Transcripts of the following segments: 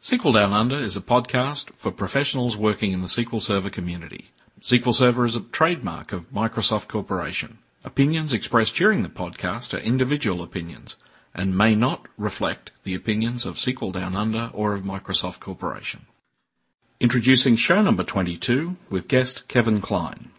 SQL Down Under is a podcast for professionals working in the SQL Server community. SQL Server is a trademark of Microsoft Corporation. Opinions expressed during the podcast are individual opinions and may not reflect the opinions of SQL Down Under or of Microsoft Corporation. Introducing show number 22 with guest Kevin Kline.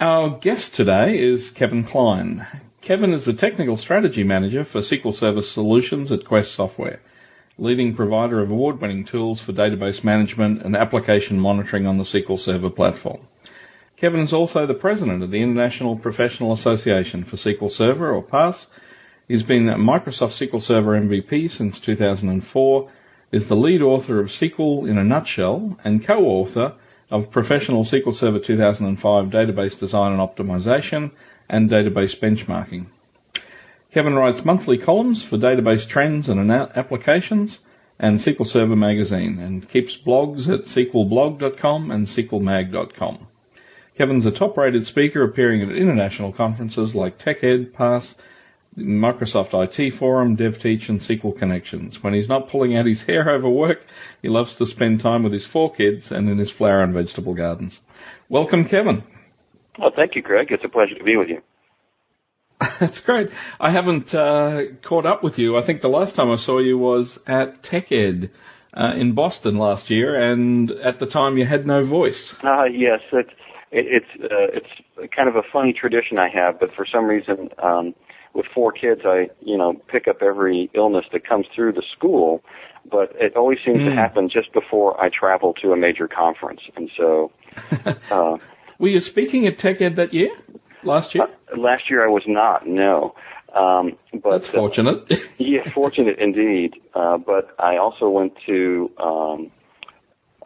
Our guest today is Kevin Kline. Kevin is the Technical Strategy Manager for SQL Server Solutions at Quest Software, leading provider of award-winning tools for database management and application monitoring on the SQL Server platform. Kevin is also the President of the International Professional Association for SQL Server, or PASS. He's been Microsoft SQL Server MVP since 2004, is the lead author of SQL in a Nutshell, and co-author of Professional SQL Server 2005 Database Design and Optimization and Database Benchmarking. Kevin writes monthly columns for Database Trends and Applications and SQL Server Magazine, and keeps blogs at sqlblog.com and sqlmag.com. Kevin's a top-rated speaker, appearing at international conferences like TechEd, PASS, Microsoft IT Forum, DevTeach, and SQL Connections. When he's not pulling out his hair over work, he loves to spend time with his four kids and in his flower and vegetable gardens. Welcome, Kevin. Well, thank you, Greg. It's a pleasure to be with you. That's great. I haven't caught up with you. I think the last time I saw you was at TechEd in Boston last year, and at the time you had no voice. Yes, it's kind of a funny tradition I have, but for some reason with four kids, I, pick up every illness that comes through the school, but it always seems to happen just before I travel to a major conference. And so, were you speaking at TechEd that year? Last year? Last year I was not, no. But that's fortunate. Yeah, fortunate indeed. But I also went to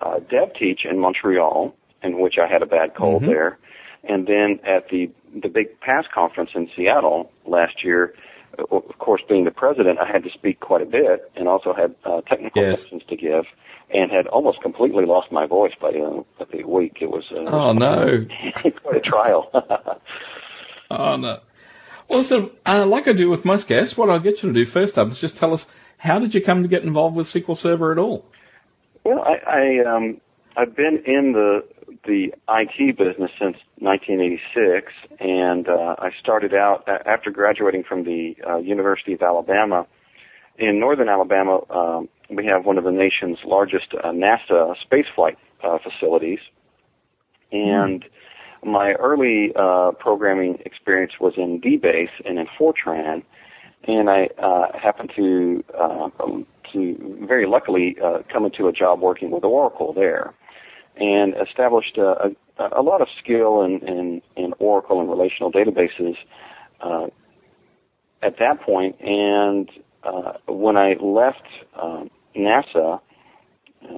DevTeach in Montreal, in which I had a bad cold there. And then at the big PASS conference in Seattle last year, of course, being the president, I had to speak quite a bit and also had technical lessons to give, and had almost completely lost my voice by the week. It was oh no, quite a trial. Oh no. Well, so like I do with most guests, what I'll get you to do first up is just tell us, how did you come to get involved with SQL Server at all? Well, I've been in the IT business since 1986, and I started out after graduating from the University of Alabama. In northern Alabama, we have one of the nation's largest NASA spaceflight facilities, and my early programming experience was in D-Base and in Fortran, and I happened to very luckily come into a job working with Oracle there, and established a lot of skill in Oracle and relational databases at that point. And when I left NASA,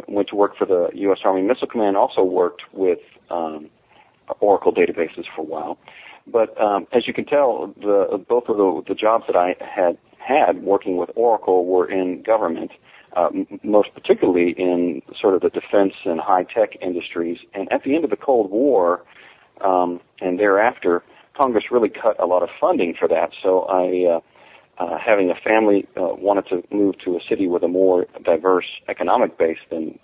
went to work for the U.S. Army Missile Command, also worked with Oracle databases for a while. But as you can tell, both of the jobs that I had working with Oracle were in government, most particularly in sort of the defense and high-tech industries. And at the end of the Cold War and thereafter, Congress really cut a lot of funding for that. So I, having a family, wanted to move to a city with a more diverse economic base than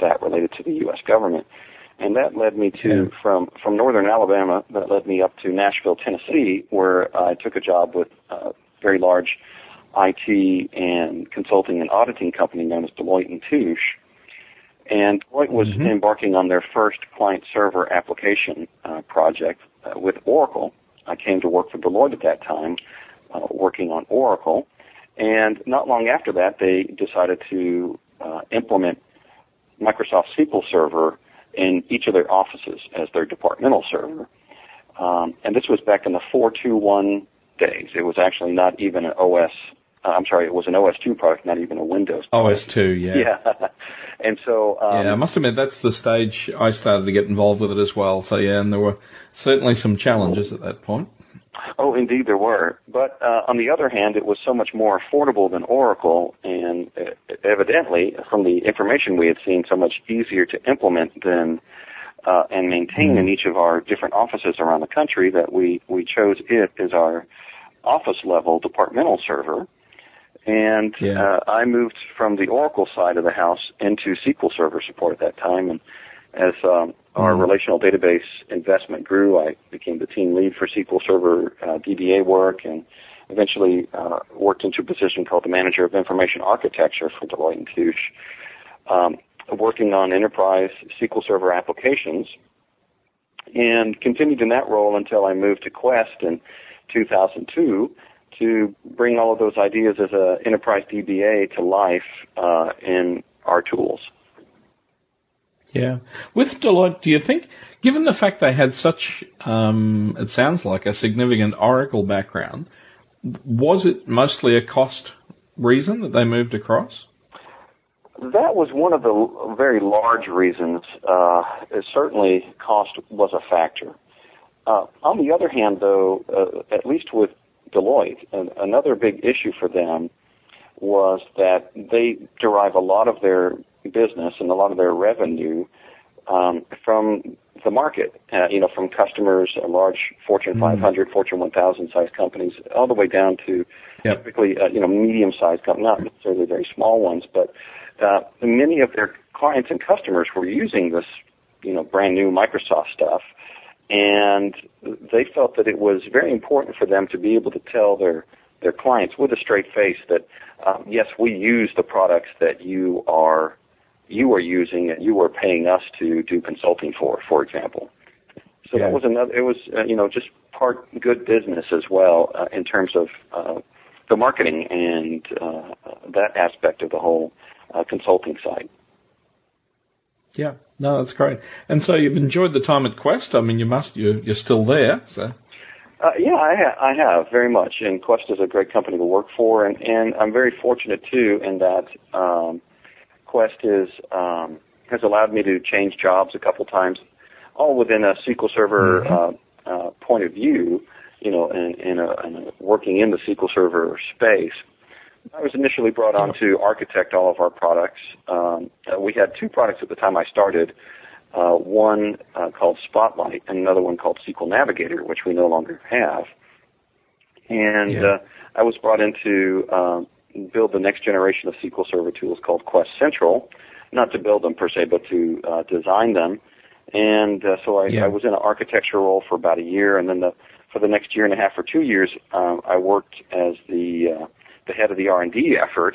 that related to the U.S. government. And that led me to, from northern Alabama, that led me up to Nashville, Tennessee, where I took a job with very large IT and consulting and auditing company known as Deloitte & Touche. And Deloitte was embarking on their first client-server application project with Oracle. I came to work for Deloitte at that time, working on Oracle. And not long after that, they decided to implement Microsoft SQL Server in each of their offices as their departmental server. And this was back in the 421 days. It was actually not even an OS I'm sorry, it was an OS2 product, not even a Windows product. OS2, yeah. Yeah. And so... yeah, I must admit, that's the stage I started to get involved with it as well. So, yeah, and there were certainly some challenges at that point. Oh, indeed there were. But on the other hand, it was so much more affordable than Oracle, and evidently, from the information we had seen, so much easier to implement than and maintain in each of our different offices around the country that we chose it as our office-level departmental server. And I moved from the Oracle side of the house into SQL Server support at that time. And as our relational database investment grew, I became the team lead for SQL Server DBA work, and eventually worked into a position called the Manager of Information Architecture for Deloitte & Touche, working on enterprise SQL Server applications, and continued in that role until I moved to Quest in 2002, to bring all of those ideas as an enterprise DBA to life in our tools. Yeah. With Deloitte, do you think, given the fact they had such, it sounds like, a significant Oracle background, was it mostly a cost reason that they moved across? That was one of the very large reasons. Certainly cost was a factor. On the other hand, though, at least with Deloitte, another big issue for them was that they derive a lot of their business and a lot of their revenue from the market, from customers, large Fortune 500, Fortune 1000 size companies, all the way down to typically, medium-sized companies, not necessarily very small ones, but many of their clients and customers were using this, brand new Microsoft stuff. And they felt that it was very important for them to be able to tell their clients with a straight face that, yes, we use the products that you are using and you are paying us to do consulting for example. So that was another, it was, just part good business as well in terms of the marketing and that aspect of the whole consulting side. Yeah, no, that's great. And so you've enjoyed the time at Quest. I mean, you're still there, so. Yeah, I have very much. And Quest is a great company to work for, and I'm very fortunate too in that Quest is has allowed me to change jobs a couple times, all within a SQL Server point of view, and working in the SQL Server space. I was initially brought on to architect all of our products. We had two products at the time I started, one called Spotlight and another one called SQL Navigator, which we no longer have. And I was brought in to build the next generation of SQL Server tools called Quest Central, not to build them per se, but to design them. And so I was in an architecture role for about a year, and then for the next year and a half or 2 years, I worked as the head of the R&D effort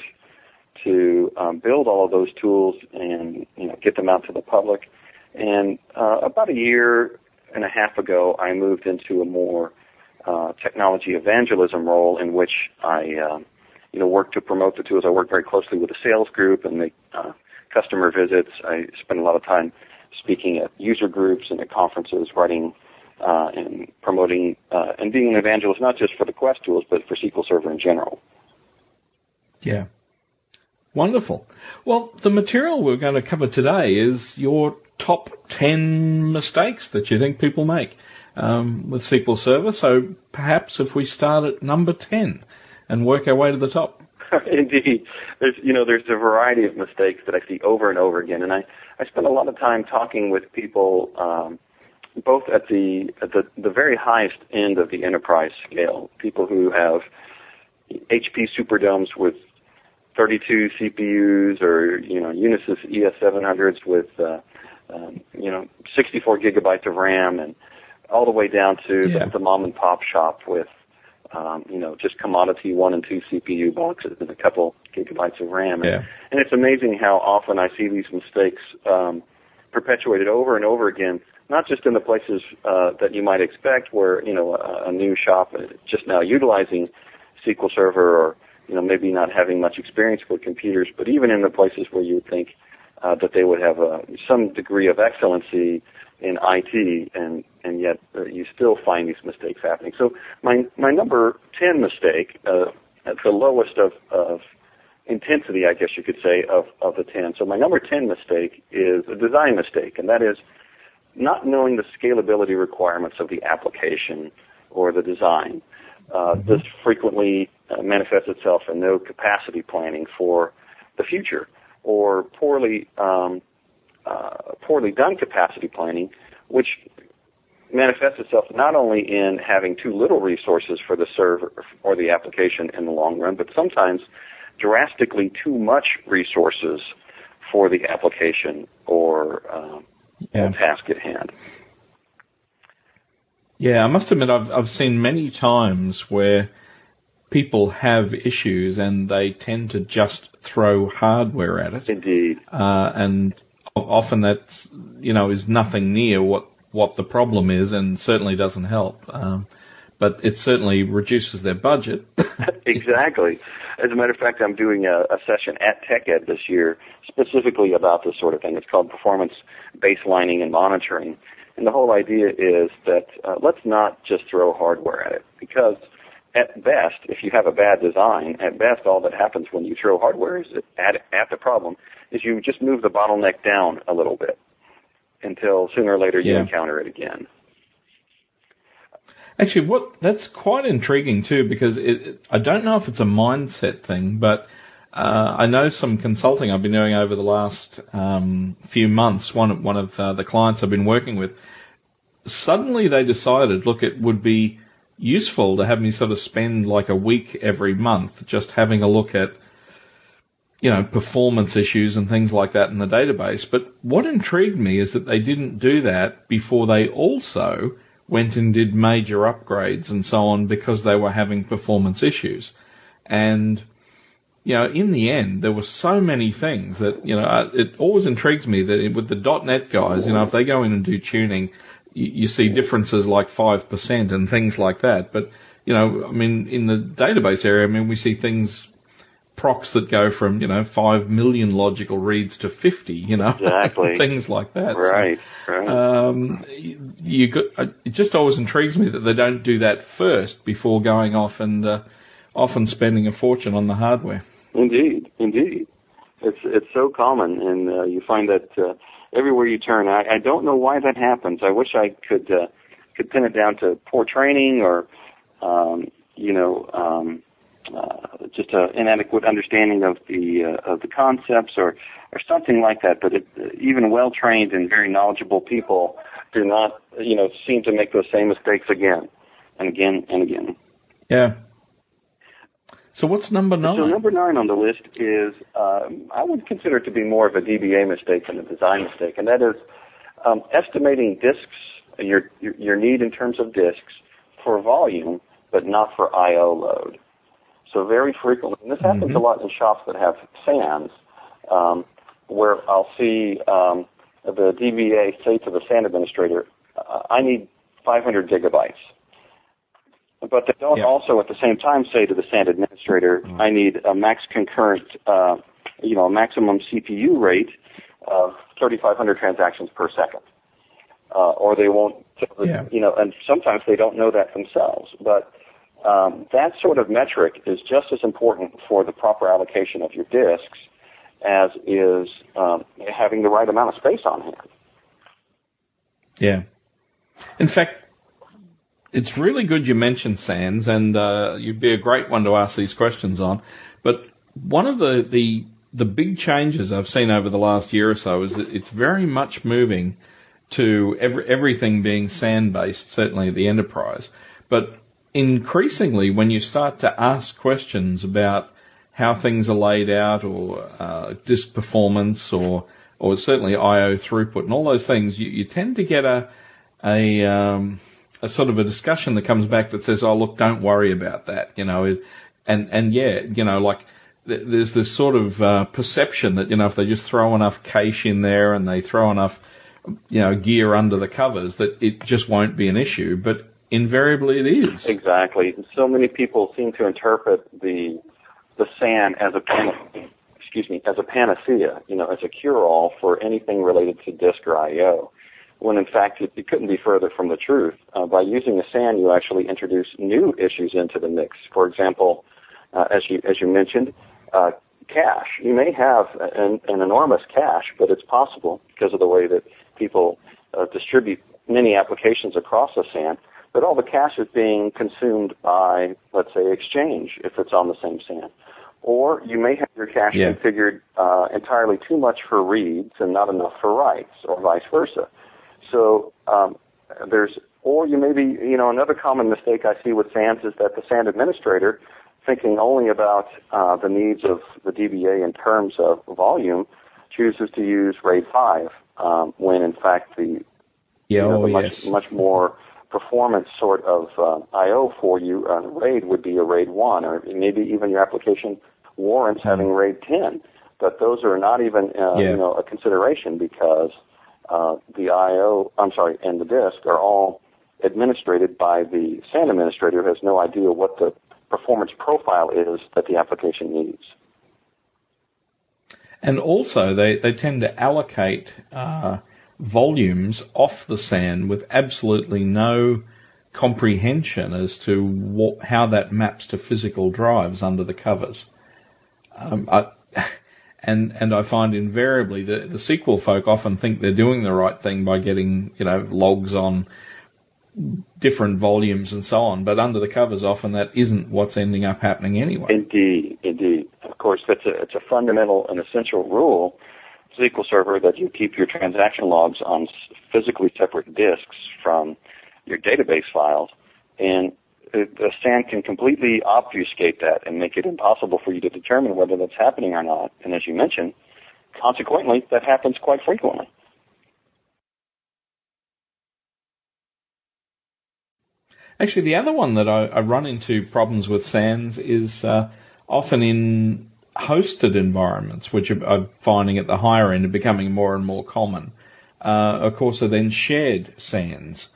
to build all of those tools and get them out to the public. And about a year and a half ago, I moved into a more technology evangelism role in which I worked to promote the tools. I worked very closely with the sales group and the customer visits. I spent a lot of time speaking at user groups and at conferences, writing and promoting and being an evangelist not just for the Quest tools but for SQL Server in general. Yeah. Wonderful. Well, the material we're going to cover today is your top 10 mistakes that you think people make with SQL Server. So perhaps if we start at number 10 and work our way to the top. Indeed. There's a variety of mistakes that I see over and over again. And I spend a lot of time talking with people both at the very highest end of the enterprise scale, people who have HP Superdomes with 32 CPUs, or Unisys ES700s with 64 gigabytes of RAM, and all the way down to the mom and pop shop with just commodity 1 and 2 CPU boxes and a couple gigabytes of RAM. And it's amazing how often I see these mistakes perpetuated over and over again. Not just in the places that you might expect, where a new shop just now utilizing SQL Server, or maybe not having much experience with computers, but even in the places where you would think that they would have some degree of excellency in IT, and yet you still find these mistakes happening. So my number 10 mistake at the lowest of intensity, I guess you could say, of the 10. So my number 10 mistake is a design mistake, and that is not knowing the scalability requirements of the application or the design. This frequently manifests itself in no capacity planning for the future, or poorly done capacity planning, which manifests itself not only in having too little resources for the server or the application in the long run, but sometimes drastically too much resources for the application or the task at hand. Yeah, I must admit I've seen many times where people have issues and they tend to just throw hardware at it. Indeed. And often that's, is nothing near what the problem is, and certainly doesn't help. But it certainly reduces their budget. Exactly. As a matter of fact, I'm doing a session at TechEd this year specifically about this sort of thing. It's called performance baselining and monitoring. And the whole idea is that let's not just throw hardware at it, because at best, if you have a bad design, at best all that happens when you throw hardware at the problem is you just move the bottleneck down a little bit until sooner or later you encounter it again. Actually, that's quite intriguing too, because I don't know if it's a mindset thing, but I know some consulting I've been doing over the last few months. One of the clients I've been working with, suddenly they decided, look, it would be useful to have me sort of spend like a week every month just having a look at performance issues and things like that in the database. But what intrigued me is that they didn't do that before they also went and did major upgrades and so on, because they were having performance issues. And, in the end, there were so many things that, it always intrigues me that with the .NET guys, if they go in and do tuning, you see differences like 5% and things like that. But, in the database area, we see things, procs that go from 5 million logical reads to 50, exactly. Things like that. Right. It just always intrigues me that they don't do that first before going off and often spending a fortune on the hardware. Indeed, it's so common, and you find that everywhere you turn. I don't know why that happens. I wish I could pin it down to poor training or just an inadequate understanding of the concepts or something like that. But even well-trained and very knowledgeable people do not, seem to make those same mistakes again and again and again. Yeah. So what's number 9? So number 9 on the list is, I would consider it to be more of a DBA mistake than a design mistake, and that is estimating disks, your need in terms of disks for volume, but not for I/O load. So very frequently, and this happens a lot in shops that have SANs, where I'll see the DBA say to the SAN administrator, I need 500 gigabytes. But they don't also at the same time say to the SAN administrator, I need a max concurrent, a maximum CPU rate of 3,500 transactions per second. Or they won't, and sometimes they don't know that themselves. But that sort of metric is just as important for the proper allocation of your disks as is having the right amount of space on hand. Yeah. In fact, it's really good you mentioned SANs, and you'd be a great one to ask these questions on. But one of the big changes I've seen over the last year or so is that it's very much moving to everything being SAN-based, certainly at the enterprise. But increasingly, when you start to ask questions about how things are laid out or disk performance or certainly I/O throughput and all those things, you tend to get a sort of a discussion that comes back that says, oh, look, don't worry about that, there's this sort of perception that, if they just throw enough cache in there and they throw enough, gear under the covers, that it just won't be an issue. But invariably, it is. Exactly. So many people seem to interpret the SAN as a panacea, as a cure-all for anything related to disk or I/O, when in fact it couldn't be further from the truth. By using a SAN, you actually introduce new issues into the mix. For example, as you mentioned. Cash. You may have an enormous cache, but it's possible because of the way that people distribute many applications across a SAN, but all the cache is being consumed by, let's say, Exchange if it's on the same SAN. Or you may have your cache configured entirely too much for reads and not enough for writes, or vice versa. So or you may be, another common mistake I see with SANs is that the SAN administrator, thinking only about the needs of the DBA in terms of volume, chooses to use RAID 5 when, in fact, much more performance sort of I/O for you RAID would be a RAID 1, or maybe even your application warrants having RAID 10. But those are not even a consideration because the I/O, and the disk are all administrated by the SAN administrator who has no idea what the performance profile is that the application needs. And also, they tend to allocate volumes off the SAN with absolutely no comprehension as to how that maps to physical drives under the covers. And I find invariably the SQL folk often think they're doing the right thing by getting logs on different volumes and so on, but under the covers often that isn't what's ending up happening anyway. Indeed. Of course, it's a fundamental and essential rule, SQL Server, that you keep your transaction logs on physically separate disks from your database files, and the SAN can completely obfuscate that and make it impossible for you to determine whether that's happening or not. And as you mentioned, consequently, that happens quite frequently. Actually, the other one that I run into problems with SANs is often in hosted environments, which I'm finding at the higher end are becoming more and more common. Of course, are then shared SANs,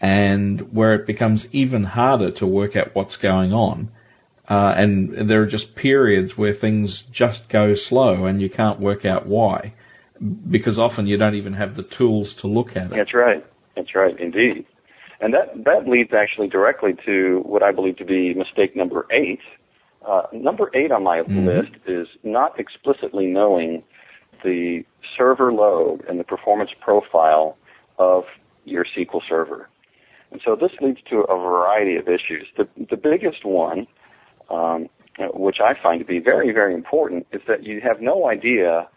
and where it becomes even harder to work out what's going on. And there are just periods where things just go slow and you can't work out why, because often you don't even have the tools to look at it. That's right, indeed. And that leads actually directly to what I believe to be mistake number 8. Number 8 on my list is not explicitly knowing the server load and the performance profile of your SQL Server. And so this leads to a variety of issues. The biggest one, which I find to be very, very important, is that you have no idea,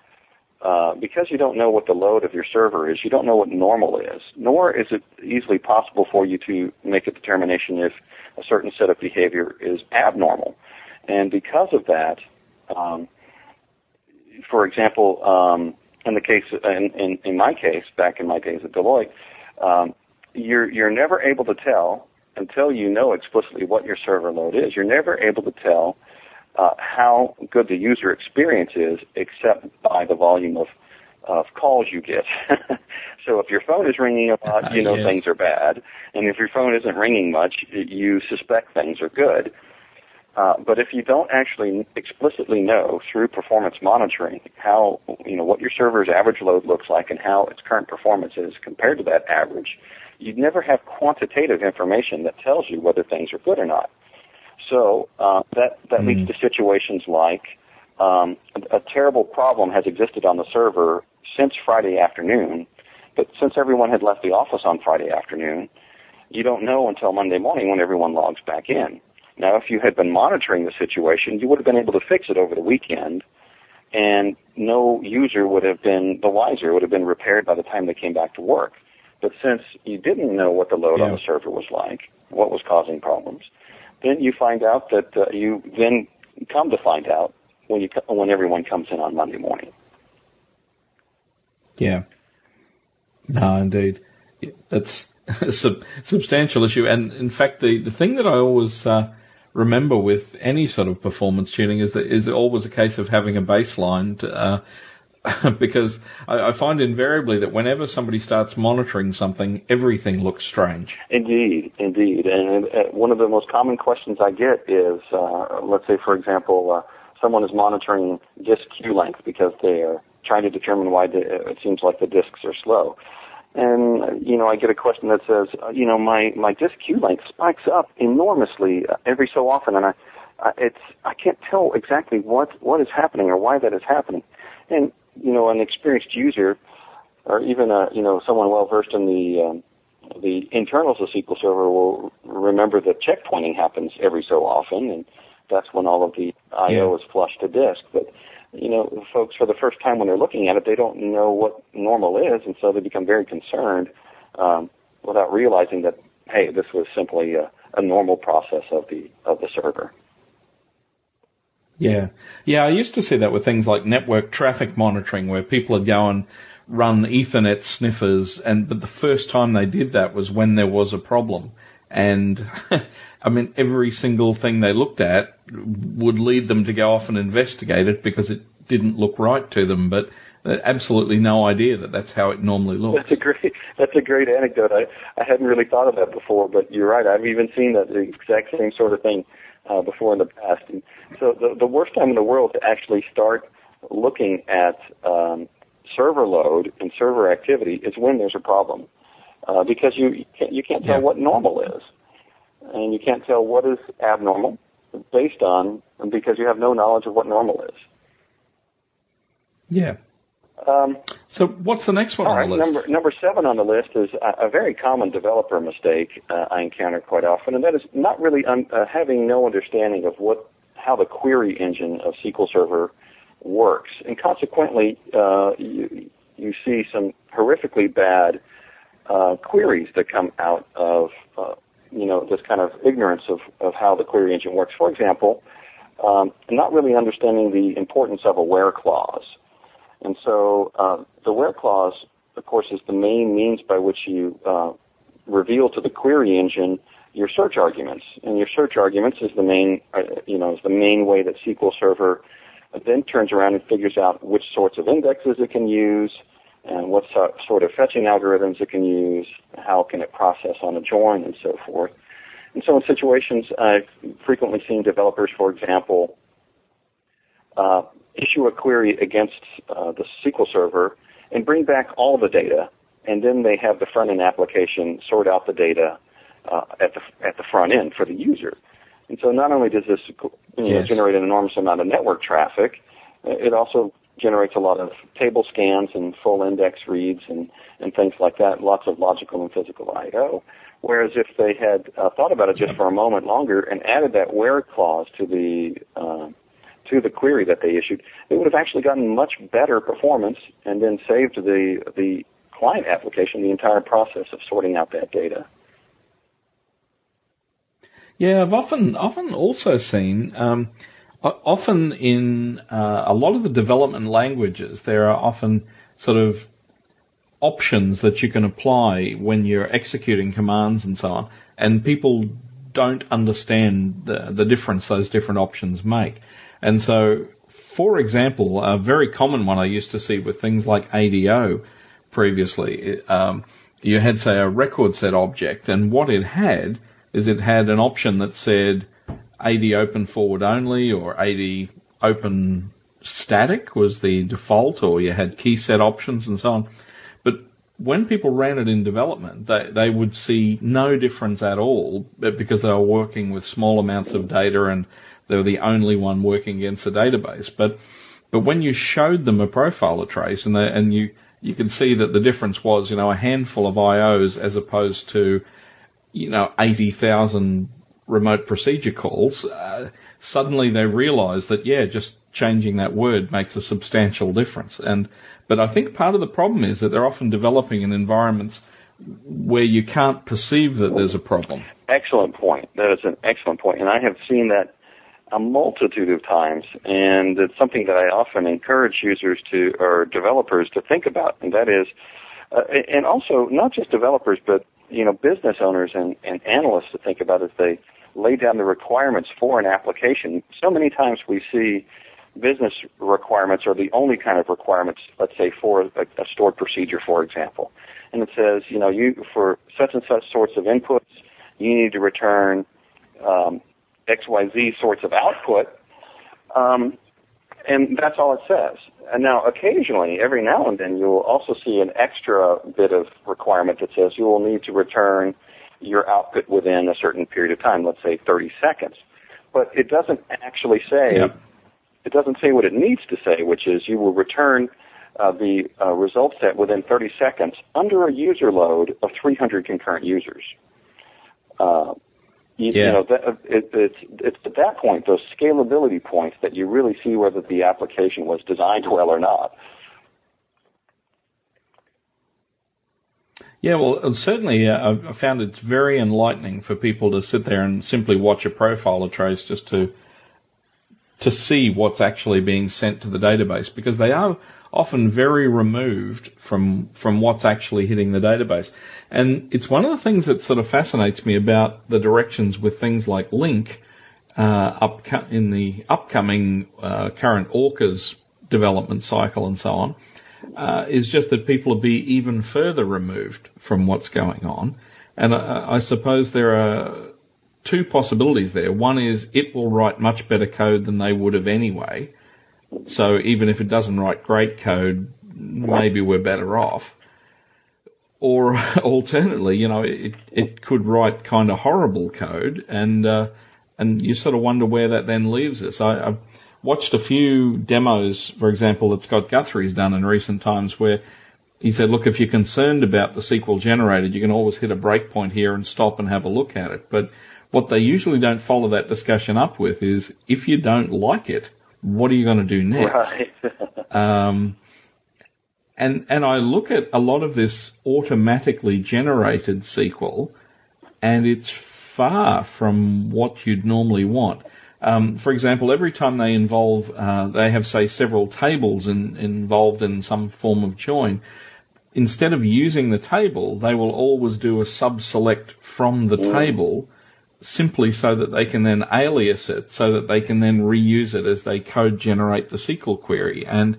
because you don't know what the load of your server is, you don't know what normal is, nor is it easily possible for you to make a determination if a certain set of behavior is abnormal. And because of that, for example, in my case, back in my days at Deloitte, you're never able to tell, until you know explicitly what your server load is, you're never able to tell how good the user experience is, except by the volume of calls you get. So if your phone is ringing a lot, things are bad. And if your phone isn't ringing much, you suspect things are good. But if you don't actually explicitly know through performance monitoring how, what your server's average load looks like and how its current performance is compared to that average, you'd never have quantitative information that tells you whether things are good or not. So that leads to situations like a terrible problem has existed on the server since Friday afternoon, but since everyone had left the office on Friday afternoon, you don't know until Monday morning when everyone logs back in. Now, if you had been monitoring the situation, you would have been able to fix it over the weekend, and no user would have been the wiser, would have been repaired by the time they came back to work. But since you didn't know what the load on the server was like, what was causing problems, then you find out that you then come to find out when everyone comes in on Monday morning. Yeah. No, indeed. That's a substantial issue. And, in fact, the thing that I always remember with any sort of performance tuning is that is always a case of having a baseline because I find invariably that whenever somebody starts monitoring something, everything looks strange. Indeed. And one of the most common questions I get is, let's say, for example, someone is monitoring disk queue length because they are trying to determine why it seems like the disks are slow. And, I get a question that says, my disk queue length spikes up enormously every so often, and I I can't tell exactly what is happening or why that is happening. And, you know, an experienced user or even someone well versed in the internals of SQL Server will remember that checkpointing happens every so often, and that's when all of the I/O is flushed to disk. But, you know, folks for the first time when they're looking at it, they don't know what normal is, and so they become very concerned without realizing that, hey, this was simply a normal process of the server. Yeah, I used to see that with things like network traffic monitoring, where people would go and run Ethernet sniffers, but the first time they did that was when there was a problem. And, I mean, every single thing they looked at would lead them to go off and investigate it because it didn't look right to them, but absolutely no idea that that's how it normally looks. That's a great anecdote. I hadn't really thought of that before, but you're right. I've even seen that the exact same sort of thing before in the past. And so the worst time in the world to actually start looking at server load and server activity is when there's a problem, because you can't tell what normal is, and you can't tell what is abnormal because you have no knowledge of what normal is. Yeah. So what's the next one on the list? Number 7 on the list is a very common developer mistake I encounter quite often, and that is not really having no understanding of how the query engine of SQL Server works. And consequently, you see some horrifically bad queries that come out of this kind of ignorance of how the query engine works. For example, not really understanding the importance of a where clause. And so the where clause, of course, is the main means by which you reveal to the query engine your search arguments. And your search arguments is the main, is the main way that SQL Server then turns around and figures out which sorts of indexes it can use and what sort of fetching algorithms it can use, how can it process on a join, and so forth. And so in situations, I've frequently seen developers, for example, issue a query against the SQL Server and bring back all the data, and then they have the front-end application sort out the data at the front end for the user. And so not only does this generate an enormous amount of network traffic, it also generates a lot of table scans and full index reads and things like that, lots of logical and physical I.O. Whereas if they had thought about it just for a moment longer and added that where clause to the query that they issued, they would have actually gotten much better performance and then saved the client application the entire process of sorting out that data. Yeah, I've often also seen, often in a lot of the development languages, there are often sort of options that you can apply when you're executing commands and so on, and people don't understand the difference those different options make. And so, for example, a very common one I used to see with things like ADO previously, you had, say, a record set object, and what it had is it had an option that said AD open forward only or AD open static was the default, or you had key set options and so on. But when people ran it in development, they would see no difference at all because they were working with small amounts of data and they were the only one working against a database. But when you showed them a Profiler trace and you could see that the difference was, a handful of IOs as opposed to, 80,000 remote procedure calls, suddenly they realized that, just changing that word makes a substantial difference. But I think part of the problem is that they're often developing in environments where you can't perceive that there's a problem. Excellent point. That is an excellent point. And I have seen that a multitude of times, and it's something that I often encourage developers to think about, and that is, and also not just developers, but business owners and analysts to think about as they lay down the requirements for an application. So many times we see business requirements are the only kind of requirements, let's say for a stored procedure, for example, and it says, for such and such sorts of inputs, you need to return XYZ sorts of output, and that's all it says. And now occasionally, every now and then, you'll also see an extra bit of requirement that says you will need to return your output within a certain period of time, let's say 30 seconds. but it doesn't actually say, it doesn't say what it needs to say, which is you will return the result set within 30 seconds under a user load of 300 concurrent users. You know, it's at that point, those scalability points, that you really see whether the application was designed well or not. Yeah, well, certainly I found it's very enlightening for people to sit there and simply watch a profiler trace just to see what's actually being sent to the database, because they are often very removed from what's actually hitting the database. And it's one of the things that sort of fascinates me about the directions with things like Link in the upcoming current Orca's development cycle and so on, is just that people will be even further removed from what's going on. And I suppose there are two possibilities there. One is it will write much better code than they would have anyway. So even if it doesn't write great code, maybe we're better off. Or alternately, you know, it could write kind of horrible code, and you sort of wonder where that then leaves us. I've watched a few demos, for example, that Scott Guthrie's done in recent times, where he said, look, if you're concerned about the SQL generated, you can always hit a breakpoint here and stop and have a look at it. But what they usually don't follow that discussion up with is, if you don't like it, what are you going to do next? Right. And I look at a lot of this automatically generated SQL, and it's far from what you'd normally want. For example, every time they involve, they have, say, several tables involved in some form of join, instead of using the table, they will always do a sub-select from the table, simply so that they can then alias it, so that they can then reuse it as they code generate the SQL query. And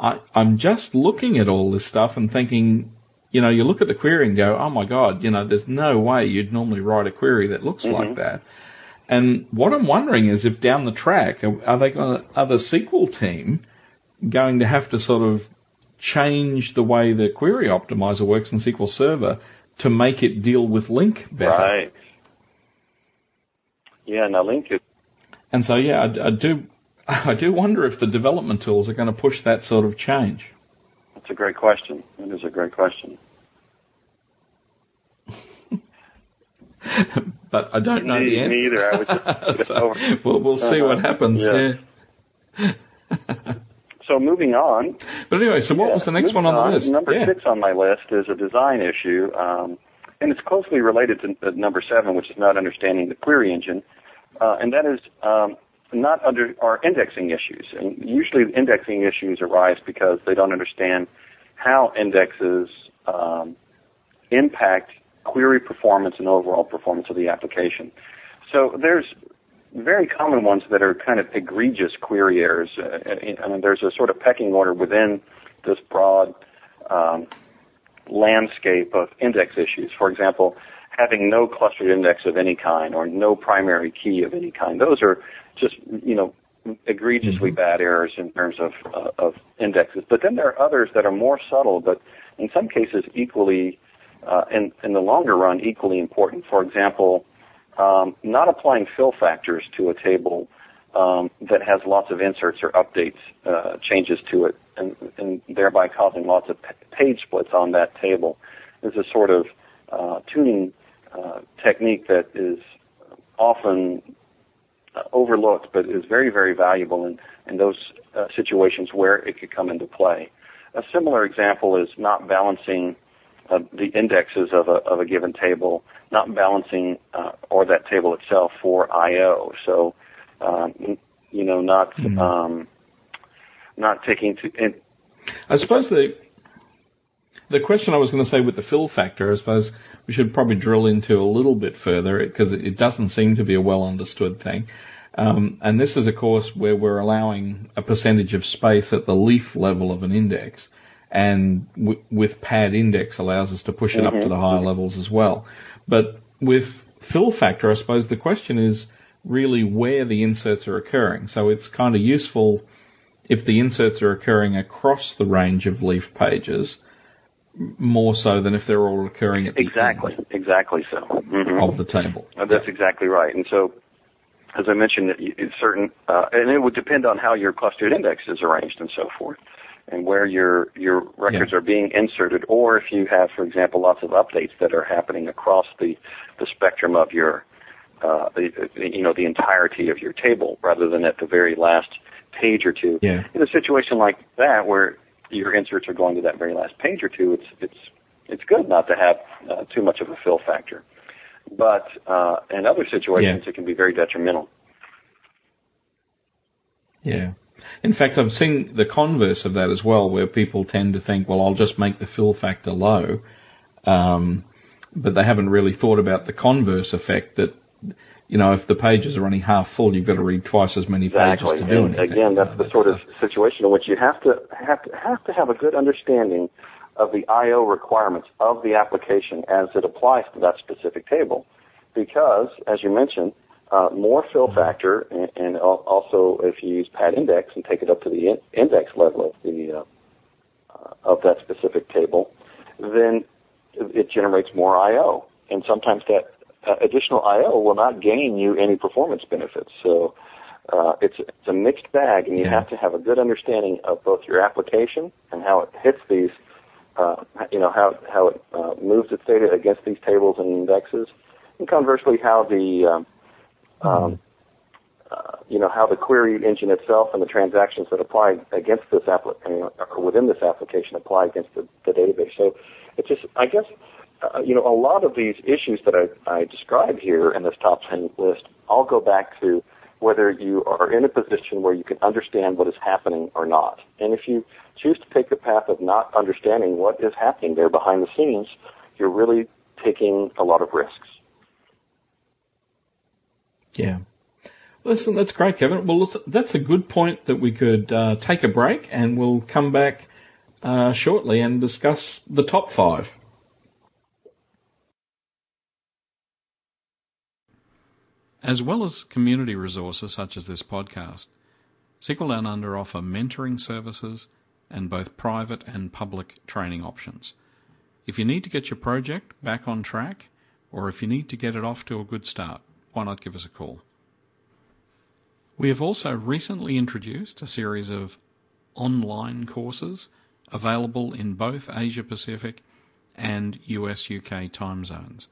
I'm just looking at all this stuff and thinking, you know, you look at the query and go, oh my God, you know, there's no way you'd normally write a query that looks like that. And what I'm wondering is if down the track, are they going to, are the SQL team going to have to sort of change the way the query optimizer works in SQL Server to make it deal with Link better? Right. Yeah, now Link is. And so, yeah, I do wonder if the development tools are going to push that sort of change. That's a great question. That is a great question. But I don't know the answer. Me either. I would just so we'll see what happens. Yeah. So moving on. But anyway, so what was the next one on the list? Number six on my list is a design issue. And it's closely related to number seven, which is not understanding the query engine, and that is not under our indexing issues. And usually, the indexing issues arise because they don't understand how indexes impact query performance and overall performance of the application. So there's very common ones that are kind of egregious query errors. I mean, there's a sort of pecking order within this broad landscape of index issues. For example, having no clustered index of any kind or no primary key of any kind. Those are just, you know, egregiously bad errors in terms of indexes. But then there are others that are more subtle, but in some cases equally, in the longer run, equally important. For example, not applying fill factors to a table that has lots of inserts or updates, changes to it, and thereby causing lots of page splits on that table. This is a sort of tuning technique that is often overlooked, but is very, very valuable in those situations where it could come into play. A similar example is not balancing the indexes of a given table, not balancing or that table itself for I/O. So you know, not taking to. I suppose the question I was going to say with the fill factor, I suppose we should probably drill into a little bit further, because it doesn't seem to be a well understood thing. And this is a course where we're allowing a percentage of space at the leaf level of an index, and with pad index allows us to push it up to the higher levels as well. But with fill factor, I suppose the question is really where the inserts are occurring. So it's kind of useful if the inserts are occurring across the range of leaf pages, more so than if they're all occurring at the end of the table. That's exactly right. And so as I mentioned, it's certain, and it would depend on how your clustered index is arranged and so forth, and where your records are being inserted, or if you have, for example, lots of updates that are happening across the spectrum of your, the entirety of your table, rather than at the very last page or two. Yeah. In a situation like that, where your inserts are going to that very last page or two, it's good not to have too much of a fill factor. But in other situations, it can be very detrimental. Yeah. In fact, I'm seeing the converse of that as well, where people tend to think, well, I'll just make the fill factor low, but they haven't really thought about the converse effect that, if the pages are only half full, you've got to read twice as many pages to do anything. Again, that's the sort of situation in which you have to have a good understanding of the I/O requirements of the application as it applies to that specific table, because, as you mentioned, more fill factor, and also if you use pad index and take it up to the index level of of that specific table, then it generates more I/O, and sometimes that additional I/O will not gain you any performance benefits. So it's a mixed bag, and you have to have a good understanding of both your application and how it hits these. How it moves its data against these tables and indexes, and conversely, how the query engine itself and the transactions that apply against this application or within this application apply against the database. So it's just, I guess, a lot of these issues that I describe here in this top 10 list all go back to whether you are in a position where you can understand what is happening or not. And if you choose to take the path of not understanding what is happening there behind the scenes, you're really taking a lot of risks. Yeah. Listen, that's great, Kevin. Well, that's a good point that we could take a break, and we'll come back shortly and discuss the top 5. As well as community resources such as this podcast, SQL Down Under offer mentoring services and both private and public training options. If you need to get your project back on track, or if you need to get it off to a good start, why not give us a call? We have also recently introduced a series of online courses available in both Asia Pacific and US-UK time zones.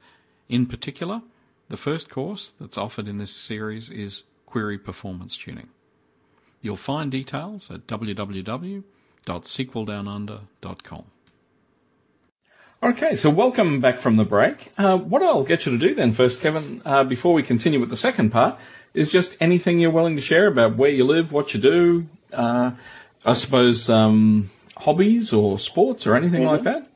In particular, the first course that's offered in this series is Query Performance Tuning. You'll find details at www.sqldownunder.com. Okay, so welcome back from the break. What I'll get you to do then first, Kevin, before we continue with the second part, is just anything you're willing to share about where you live, what you do, I suppose hobbies or sports or anything like that.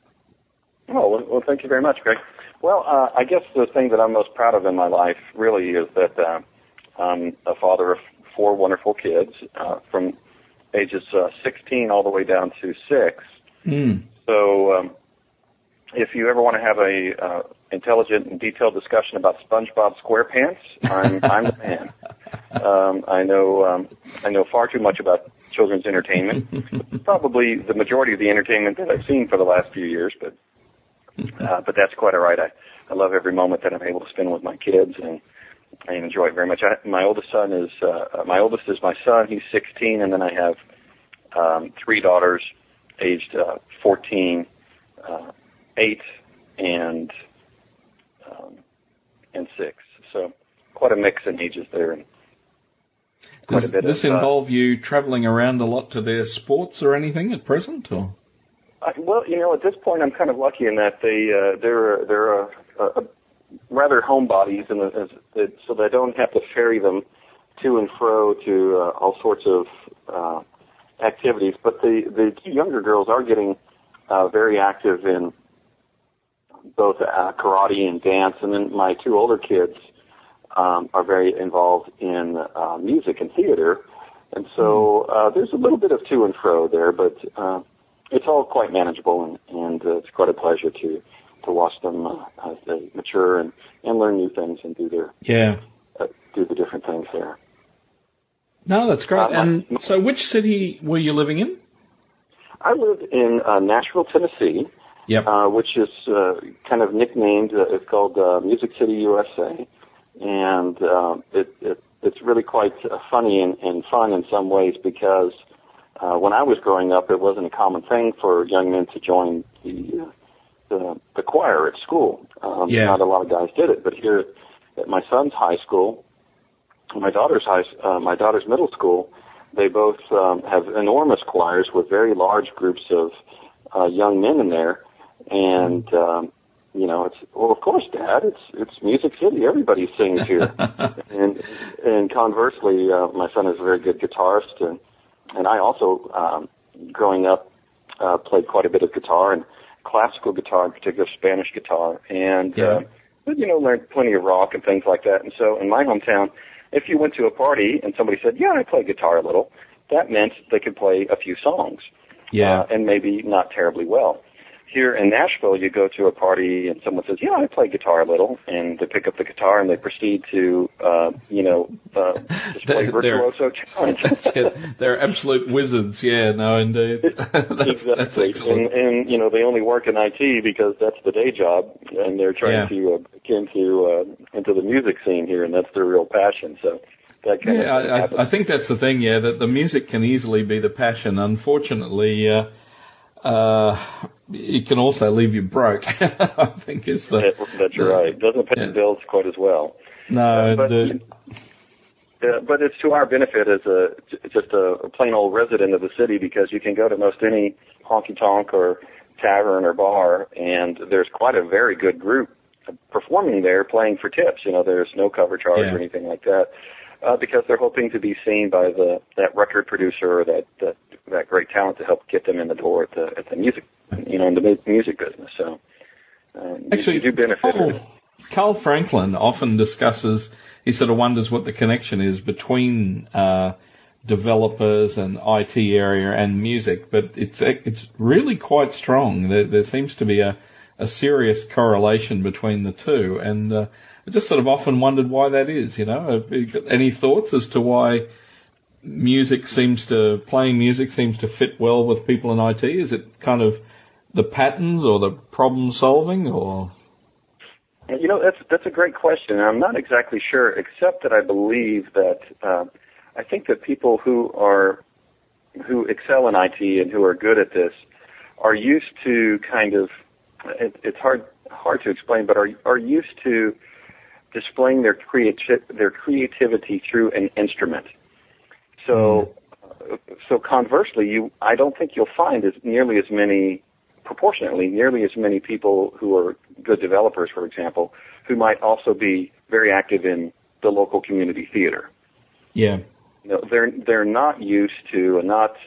Oh, well, thank you very much, Greg. Well, I guess the thing that I'm most proud of in my life really is that I'm a father of 4 wonderful kids from ages 16 all the way down to 6. Mm. So if you ever want to have an intelligent and detailed discussion about SpongeBob SquarePants, I'm the man. I know far too much about children's entertainment, probably the majority of the entertainment that I've seen for the last few years, but that's quite all right. I love every moment that I'm able to spend with my kids, and I enjoy it very much. My oldest is my son. He's 16, and then I have 3 daughters, aged 14, 8, and 6. So quite a mix in ages there. And quite a bit. Does this involve you traveling around a lot to their sports or anything at present, or? Well, at this point, I'm kind of lucky in that they're rather homebodies, so they don't have to ferry them to and fro to all sorts of activities. But the 2 younger girls are getting very active in both karate and dance, and then my 2 older kids are very involved in music and theater. And so there's a little bit of to and fro there, but it's all quite manageable, and it's quite a pleasure to watch them as they mature and learn new things and do do the different things there. No, that's great. And so, which city were you living in? I lived in Nashville, Tennessee. Yep. Which is kind of nicknamed. It's called Music City USA, and it it's really quite funny and fun in some ways, because when I was growing up, it wasn't a common thing for young men to join the choir at school. Not a lot of guys did it, but here at my son's high school, my daughter's middle school, they both have enormous choirs with very large groups of young men in there, and it's, well, of course, Dad, it's Music City. Everybody sings here. and conversely, my son is a very good guitarist, and I also, growing up, played quite a bit of guitar, and classical guitar, in particular Spanish guitar, and learned plenty of rock and things like that. And so in my hometown, if you went to a party and somebody said, yeah, I play guitar a little, that meant they could play a few songs, and maybe not terribly well. Here in Nashville, you go to a party and someone says, yeah, I play guitar a little, and they pick up the guitar and they proceed to, display virtuoso challenge. That's it. They're absolute wizards, indeed. That's excellent. And, they only work in IT because that's the day job, and they're trying to get into the music scene here, and that's their real passion, so. I think that's the thing, that the music can easily be the passion. Unfortunately, it can also leave you broke, I think is that's right. It doesn't pay the bills quite as well. No, but it's to our benefit as just a plain old resident of the city, because you can go to most any honky-tonk or tavern or bar, and there's quite a very good group performing there playing for tips. There's no cover charge or anything like that, because they're hoping to be seen by that record producer or that great talent to help get them in the door at the music, in the music business. So actually, you do benefit. Carl Franklin often discusses. He sort of wonders what the connection is between developers and IT area and music, but it's really quite strong. There seems to be a serious correlation between the two, and I just sort of often wondered why that is. Have you got any thoughts as to why playing music seems to fit well with people in IT? Is it kind of the patterns or the problem solving, or? That's a great question, and I'm not exactly sure, except that I believe that I think that people who excel in IT and who are good at this are used to kind of, it's hard to explain, but are used to displaying their creativity through an instrument. So conversely, I don't think you'll find nearly as many people who are good developers, for example, who might also be very active in the local community theater. Yeah. They're not used to, and not,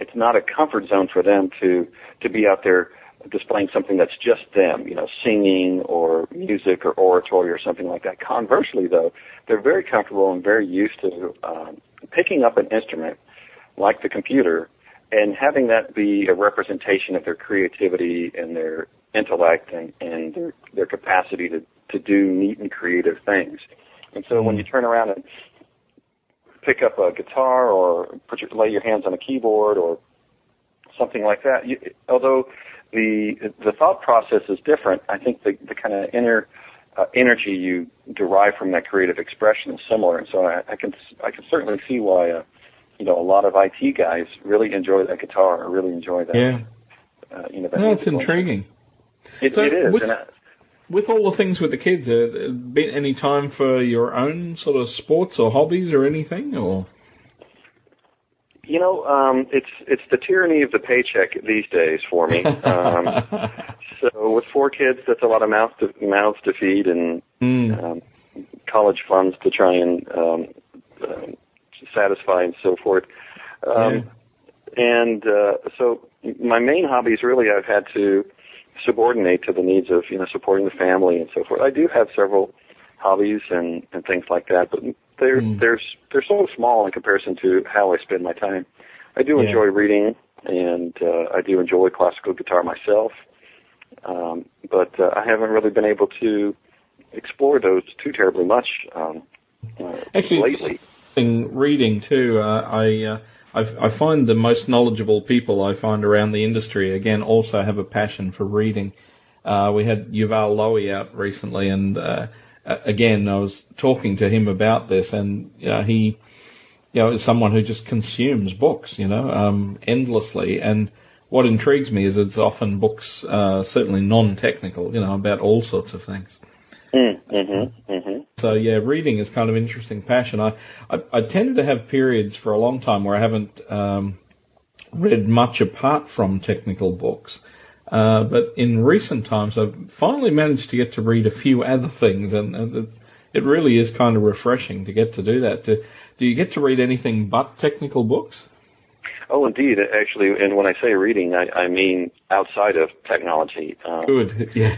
it's not a comfort zone for them to be out there displaying something that's just them, singing or music or oratory or something like that. Conversely, though, they're very comfortable and very used to picking up an instrument like the computer and having that be a representation of their creativity and their intellect and their capacity to do neat and creative things. And so when you turn around and pick up a guitar or lay your hands on a keyboard or something like that, although the thought process is different, I think the kind of inner energy you derive from that creative expression is similar, and so I can certainly see why a lot of IT guys really enjoy that guitar or really enjoy that. Yeah. It's intriguing. It is. With all the things with the kids, been any time for your own sort of sports or hobbies or anything, or? It's the tyranny of the paycheck these days for me. So with four kids, that's a lot of mouths to feed and college funds to try and satisfy and so forth. So my main hobbies really I've had to subordinate to the needs of, supporting the family and so forth. I do have several hobbies and things like that, but they're so small in comparison to how I spend my time. I do enjoy reading, and I do enjoy classical guitar myself, but I haven't really been able to explore those too terribly much lately. Reading too, I find the most knowledgeable people I find around the industry again also have a passion for reading. We had Yuval Lowy out recently, and again, I was talking to him about this, and he, is someone who just consumes books, endlessly. And what intrigues me is it's often books, certainly non-technical, about all sorts of things. Mm-hmm, mm-hmm. So yeah, reading is kind of an interesting passion. I tended to have periods for a long time where I haven't read much apart from technical books. But in recent times, I've finally managed to get to read a few other things, and it really is kind of refreshing to get to do that. Do you get to read anything but technical books? Oh, indeed, actually. And when I say reading, I mean outside of technology. Good, yeah.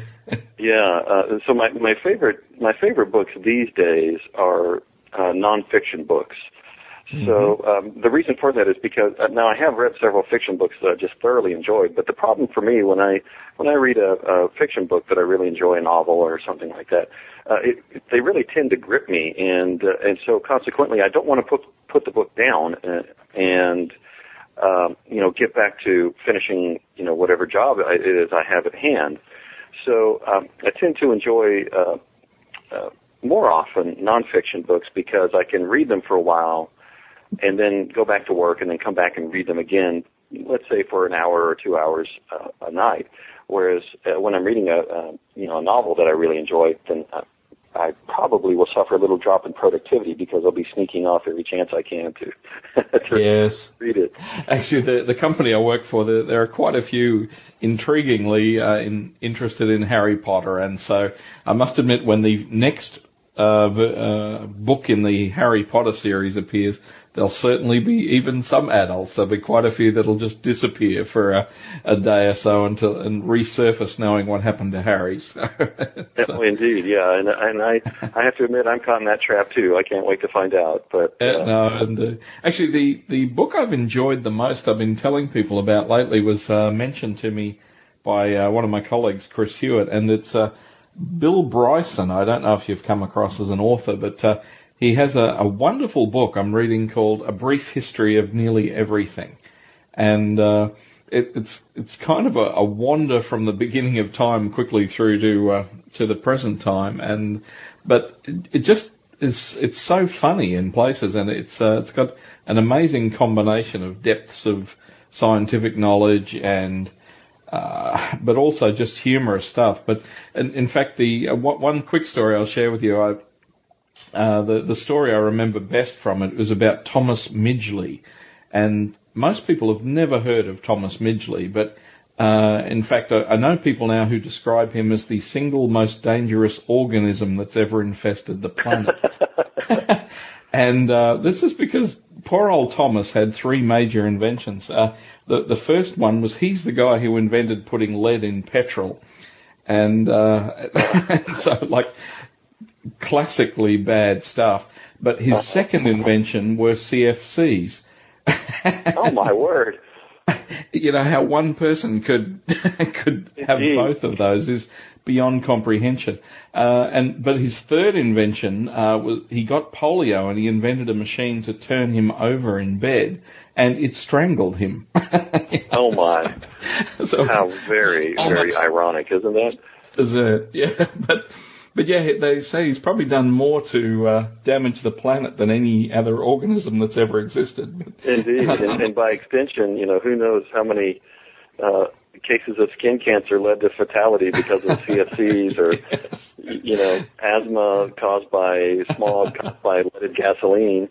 Yeah. So my favorite books these days are nonfiction books. Mm-hmm. So the reason for that is because now I have read several fiction books that I just thoroughly enjoyed. But the problem for me when I read a fiction book that I really enjoy, a novel or something like that, they really tend to grip me, and so consequently I don't want to put the book down and get back to finishing whatever job it is I have at hand. So I tend to enjoy more often nonfiction books because I can read them for a while and then go back to work and then come back and read them again, let's say for an hour or 2 hours a night. Whereas when I'm reading a novel that I really enjoy, then I probably will suffer a little drop in productivity because I'll be sneaking off every chance I can to yes. read it. Actually, the company I work for, there are quite a few intriguingly interested in Harry Potter, and so I must admit when the next book in the Harry Potter series appears, there'll certainly be even some adults. There'll be quite a few that'll just disappear for a day or so and resurface knowing what happened to Harry. So. Indeed, yeah, and I have to admit I'm caught in that trap too. I can't wait to find out. But actually, the book I've enjoyed the most, I've been telling people about lately, was mentioned to me by one of my colleagues, Chris Hewitt, and it's Bill Bryson. I don't know if you've come across as an author, but he has a wonderful book I'm reading called A Brief History of Nearly Everything. And it's kind of a wander from the beginning of time quickly through to the present time, but it just is, it's so funny in places, and it's got an amazing combination of depths of scientific knowledge and but also just humorous stuff. But in fact, the one quick story I'll share with you, the story I remember best from it was about Thomas Midgley. And most people have never heard of Thomas Midgley, but in fact, I know people now who describe him as the single most dangerous organism that's ever infested the planet. And this is because poor old Thomas had three major inventions. The first one was he's the guy who invented putting lead in petrol. And so, like, classically bad stuff. But his second invention were CFCs. Oh, my word. How one person could have both of those is beyond comprehension. But his third invention was he got polio, and he invented a machine to turn him over in bed, and it strangled him. Oh my! So how very, very ironic, isn't that? Absurd. Yeah, but yeah, they say he's probably done more to damage the planet than any other organism that's ever existed. Indeed, and by extension, who knows how many cases of skin cancer led to fatality because of CFCs or, yes. Asthma caused by smog, caused by leaded gasoline.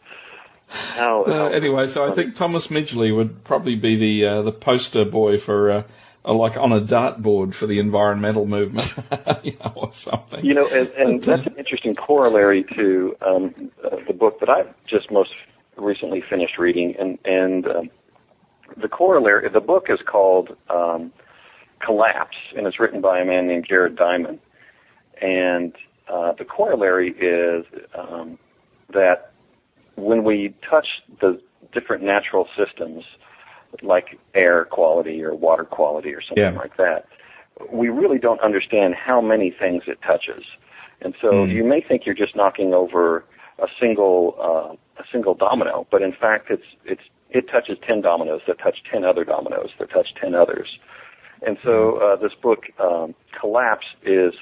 Anyway, so I think Thomas Midgley would probably be the poster boy for, like on a dartboard for the environmental movement, or something. And that's an interesting corollary to the book that I've just most recently finished reading, and the corollary, the book is called Collapse, and it's written by a man named Jared Diamond. And the corollary is that when we touch the different natural systems, like air quality or water quality or something like that, we really don't understand how many things it touches. And so you may think you're just knocking over a single domino, but in fact it touches 10 dominoes that touch 10 other dominoes that touch 10 others. And so this book, Collapse, is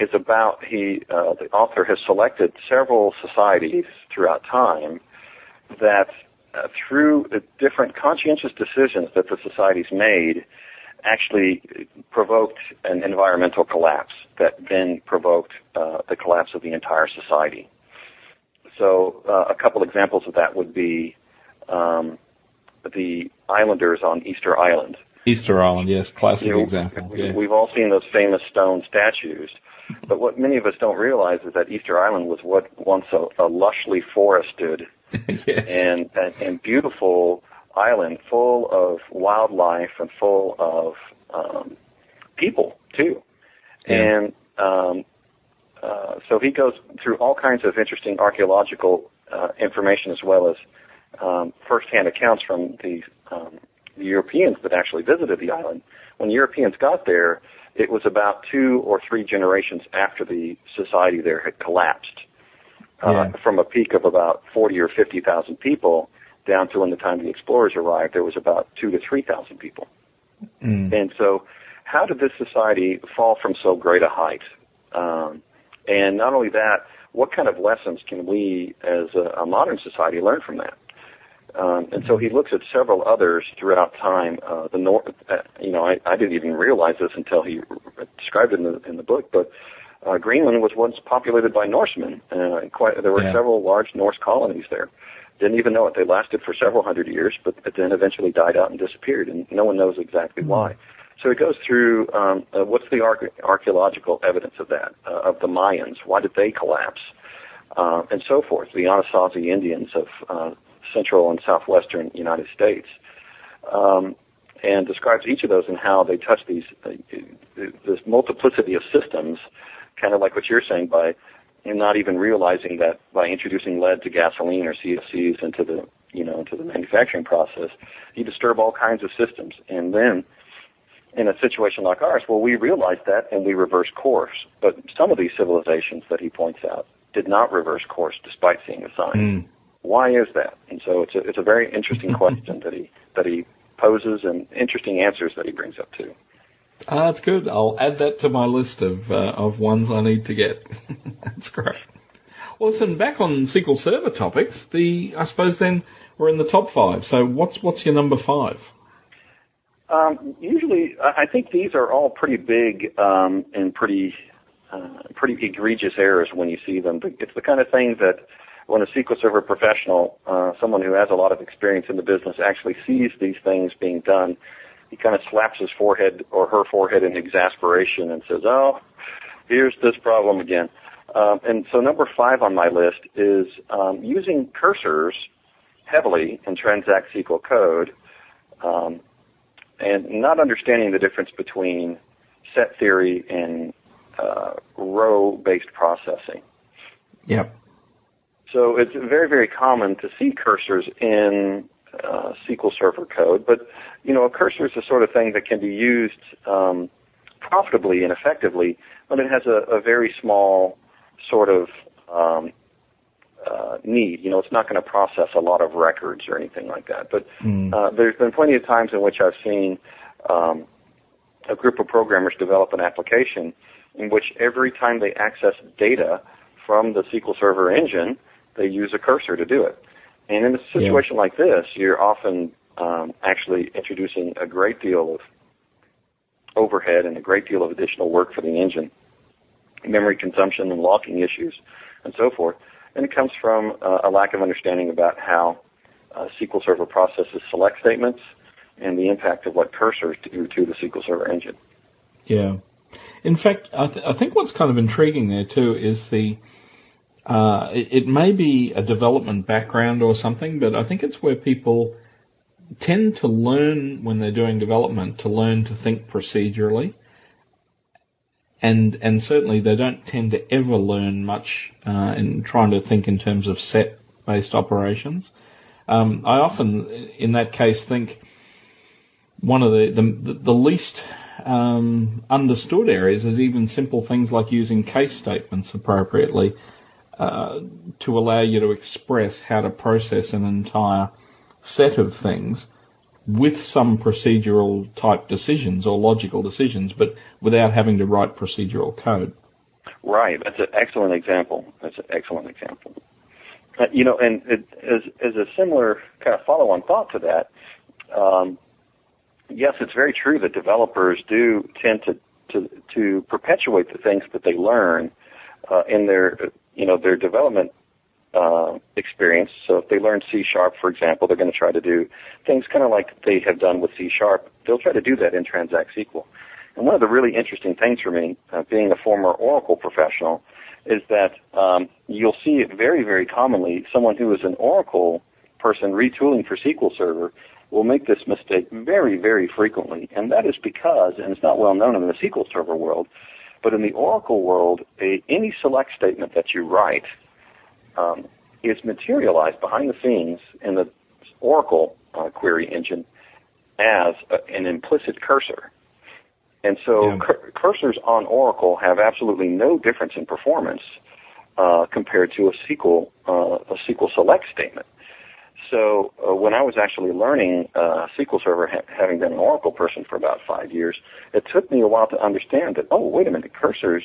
is about the author has selected several societies throughout time that through the different conscientious decisions that the societies made actually provoked an environmental collapse that then provoked the collapse of the entire society. So a couple examples of that would be the islanders on Easter Island. Easter Island, yes, classic example. We've all seen those famous stone statues, but what many of us don't realize is that Easter Island was what once a lushly forested yes. and beautiful island full of wildlife and full of people, too. Yeah. And so he goes through all kinds of interesting archaeological information as well as firsthand accounts from the Europeans that actually visited the island. When Europeans got there, it was about 2 or 3 generations after the society there had collapsed from a peak of about 40 or 50,000 people down to when the time the explorers arrived, there was about 2,000 to 3,000 people. Mm. And so how did this society fall from so great a height? And not only that, what kind of lessons can we as a modern society learn from that? And so he looks at several others throughout time. The North, I didn't even realize this until he described it in the book, but Greenland was once populated by Norsemen. There were several large Norse colonies there. Didn't even know it. They lasted for several hundred years, but then eventually died out and disappeared, and no one knows exactly why. So it goes through what's the archaeological evidence of that, of the Mayans. Why did they collapse? And so forth, the Anasazi Indians of central and southwestern United States, and describes each of those and how they touch these this multiplicity of systems, kind of like what you're saying, by not even realizing that by introducing lead to gasoline or CFCs into the into the manufacturing process, you disturb all kinds of systems. And then in a situation like ours, well, we realized that and we reversed course. But some of these civilizations that he points out did not reverse course despite seeing the signs. Mm. Why is that? And so it's a very interesting question that he poses and interesting answers that he brings up too. Ah, that's good. I'll add that to my list of ones I need to get. That's great. Well, listen, back on SQL Server topics, I suppose then we're in the top 5. So what's your number 5? Usually, I think these are all pretty big and pretty egregious errors when you see them. It's the kind of thing that when a SQL Server professional, someone who has a lot of experience in the business, actually sees these things being done, he kind of slaps his forehead or her forehead in exasperation and says, oh, here's this problem again. And so number 5 on my list is using cursors heavily in Transact SQL code and not understanding the difference between set theory and row-based processing. Yep. So it's very, very common to see cursors in SQL Server code, but a cursor is the sort of thing that can be used profitably and effectively when it has a very small sort of need. It's not going to process a lot of records or anything like that. But there's been plenty of times in which I've seen a group of programmers develop an application in which every time they access data from the SQL Server engine, they use a cursor to do it. And in a situation like this, you're often actually introducing a great deal of overhead and a great deal of additional work for the engine, memory consumption and locking issues, and so forth. And it comes from a lack of understanding about how SQL Server processes select statements and the impact of what cursors do to the SQL Server engine. Yeah. In fact, I think what's kind of intriguing there, too, is it may be a development background or something, but I think it's where people tend to learn when they're doing development to learn to think procedurally, and certainly they don't tend to ever learn much in trying to think in terms of set-based operations. I often, in that case, think one of the least understood areas is even simple things like using case statements appropriately to allow you to express how to process an entire set of things with some procedural type decisions or logical decisions, but without having to write procedural code. Right. That's an excellent example. You know, and as a similar kind of follow-on thought to that, yes, it's very true that developers do tend to perpetuate the things that they learn in their, you know, their development experience. So if they learn C#, for example, they're going to try to do things kind of like they have done with C#. They'll try to do that in Transact SQL. And one of the really interesting things for me, being a former Oracle professional, is that you'll see it very, very commonly. Someone who is an Oracle person retooling for SQL Server will make this mistake very, very frequently. And that is because, and it's not well known in the SQL Server world, but in the Oracle world, any select statement that you write is materialized behind the scenes in the Oracle query engine as an implicit cursor. And so cursors on Oracle have absolutely no difference in performance compared to a SQL select statement. So when I was actually learning SQL Server, having been an Oracle person for about 5 years, it took me a while to understand that, oh, wait a minute, cursors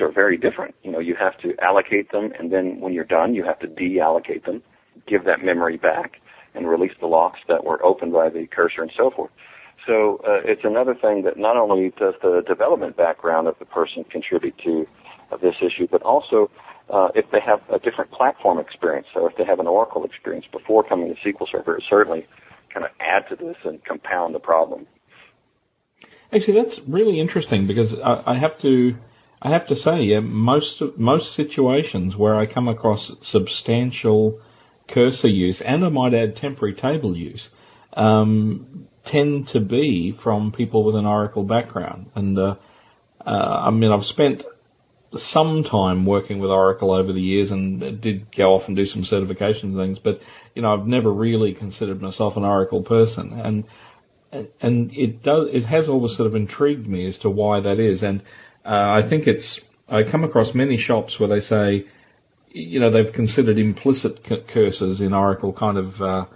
are very different. You know, you have to allocate them, and then when you're done, you have to deallocate them, give that memory back, and release the locks that were opened by the cursor and so forth. So it's another thing that not only does the development background of the person contribute to this issue, but also if they have a different platform experience, so if they have an Oracle experience before coming to SQL Server, it certainly kind of add to this and compound the problem. Actually, that's really interesting because I have to say most situations where I come across substantial cursor use, and I might add temporary table use, tend to be from people with an Oracle background. And I mean, I've spent some time working with Oracle over the years and did go off and do some certification things, but, you know, I've never really considered myself an Oracle person. And it has always sort of intrigued me as to why that is. And I think I come across many shops where they say, you know, they've considered implicit cursors in Oracle kind of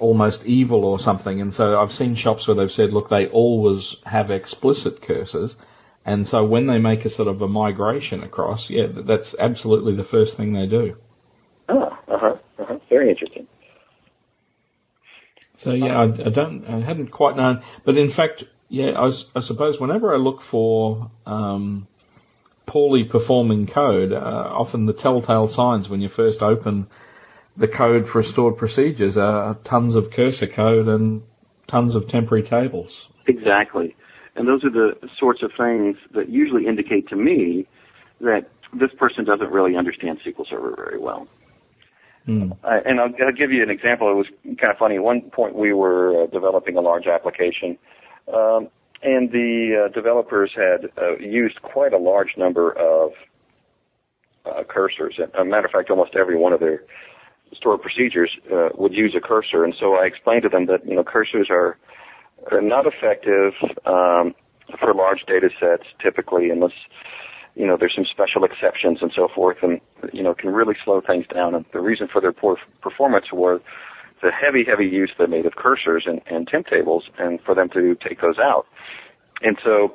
almost evil or something, and so I've seen shops where they've said, look, they always have explicit cursors, and so when they make a sort of a migration across, yeah, that's absolutely the first thing they do. Very interesting. So yeah, I hadn't quite known, but in fact, yeah, I suppose whenever I look for poorly performing code, often the telltale signs when you first open the code for stored procedures are tons of cursor code and tons of temporary tables. Exactly. And those are the sorts of things that usually indicate to me that this person doesn't really understand SQL Server very well. And I'll give you an example. It was kind of funny. At one point we were developing a large application, and the developers had used quite a large number of cursors. As a matter of fact, almost every one of their stored procedures would use a cursor, and so I explained to them that, you know, cursors are not effective for large data sets typically, unless, you know, there's some special exceptions and so forth, and, you know, can really slow things down. And the reason for their poor performance was the heavy use they made of cursors and temp tables, and for them to take those out. And so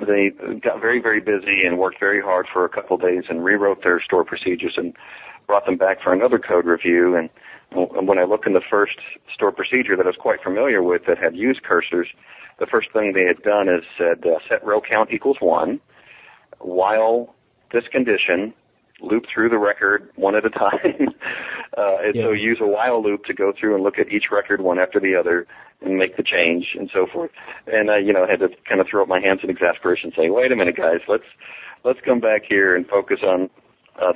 they got very, very busy and worked very hard for a couple of days and rewrote their stored procedures and brought them back for another code review. And when I looked in the first stored procedure that I was quite familiar with that had used cursors, the first thing they had done is said, set row count equals 1, while this condition, loop through the record one at a time. So use a while loop to go through and look at each record one after the other and make the change and so forth. And I, you know, had to kind of throw up my hands in exasperation saying, wait a minute, guys, let's come back here and focus on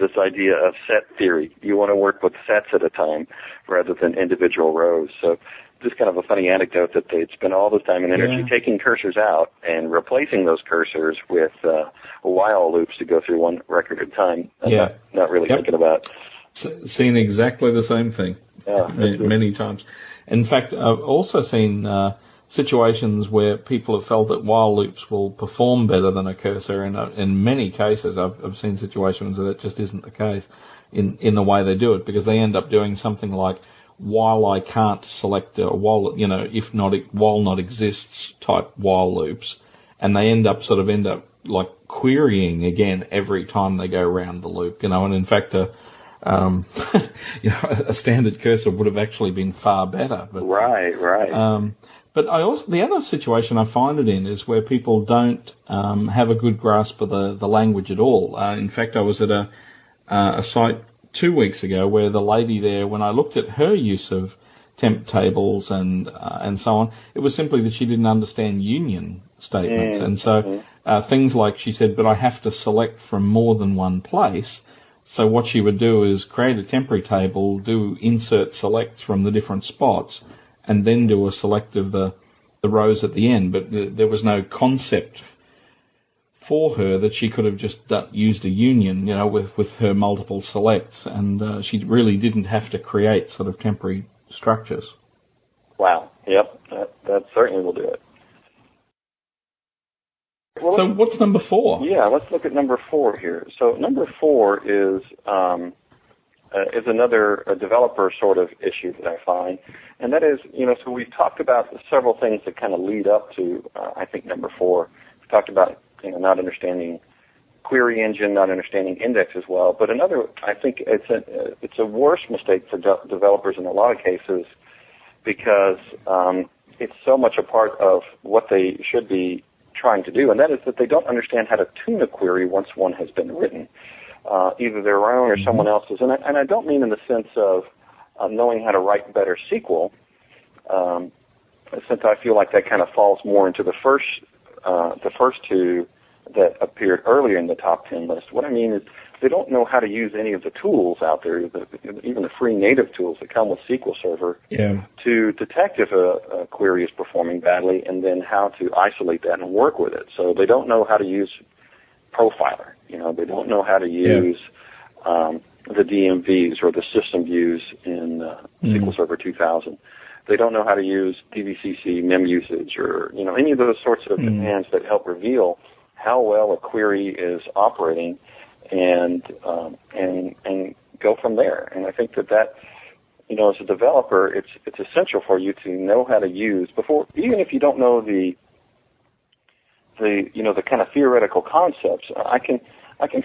this idea of set theory. You want to work with sets at a time rather than individual rows. So just kind of a funny anecdote that they'd spend all this time and energy taking cursors out and replacing those cursors with while loops to go through one record at a time. Not really thinking about. Seen exactly the same thing many times. In fact, I've also seen situations where people have felt that while loops will perform better than a cursor, and in many cases I've seen situations where that just isn't the case in the way they do it, because they end up doing something like while I can't select a while, you know, if not while not exists type while loops, and they end up like querying again every time they go around the loop, you know. And in fact, you know, a standard cursor would have actually been far better. But, right. But I also, the other situation I find it in is where people don't have a good grasp of the language at all. In fact, I was at a site 2 weeks ago where the lady there, when I looked at her use of temp tables and so on, it was simply that she didn't understand union statements. And so things like, she said, but I have to select from more than one place. So what she would do is create a temporary table, do insert selects from the different spots, and then do a select of the rows at the end. But there was no concept for her that she could have just used a union, you know, with her multiple selects. And she really didn't have to create sort of temporary structures. Wow. Yep. That certainly will do it. Well, so what's number four? Yeah, let's look at number four here. So number four is another developer sort of issue that I find, and that is, you know, so we've talked about several things that kind of lead up to, I think, number four. We've talked about, you know, not understanding query engine, not understanding index as well. But another, I think it's a worse mistake for developers in a lot of cases, because it's so much a part of what they should be trying to do, and that is that they don't understand how to tune a query once one has been written, either their own or someone else's. And I don't mean in the sense of knowing how to write better SQL, since I feel like that kind of falls more into the first two that appeared earlier in the top 10 list. What I mean is they don't know how to use any of the tools out there, even the free native tools that come with SQL Server, to detect if a query is performing badly, and then how to isolate that and work with it. So they don't know how to use Profiler. You know, they don't know how to use the DMVs or the system views in SQL Server 2000. They don't know how to use DVCC mem usage or, you know, any of those sorts of commands that help reveal how well a query is operating, and go from there. And I think that, you know, as a developer, it's essential for you to know how to use, before, even if you don't know the you know, the kind of theoretical concepts. I can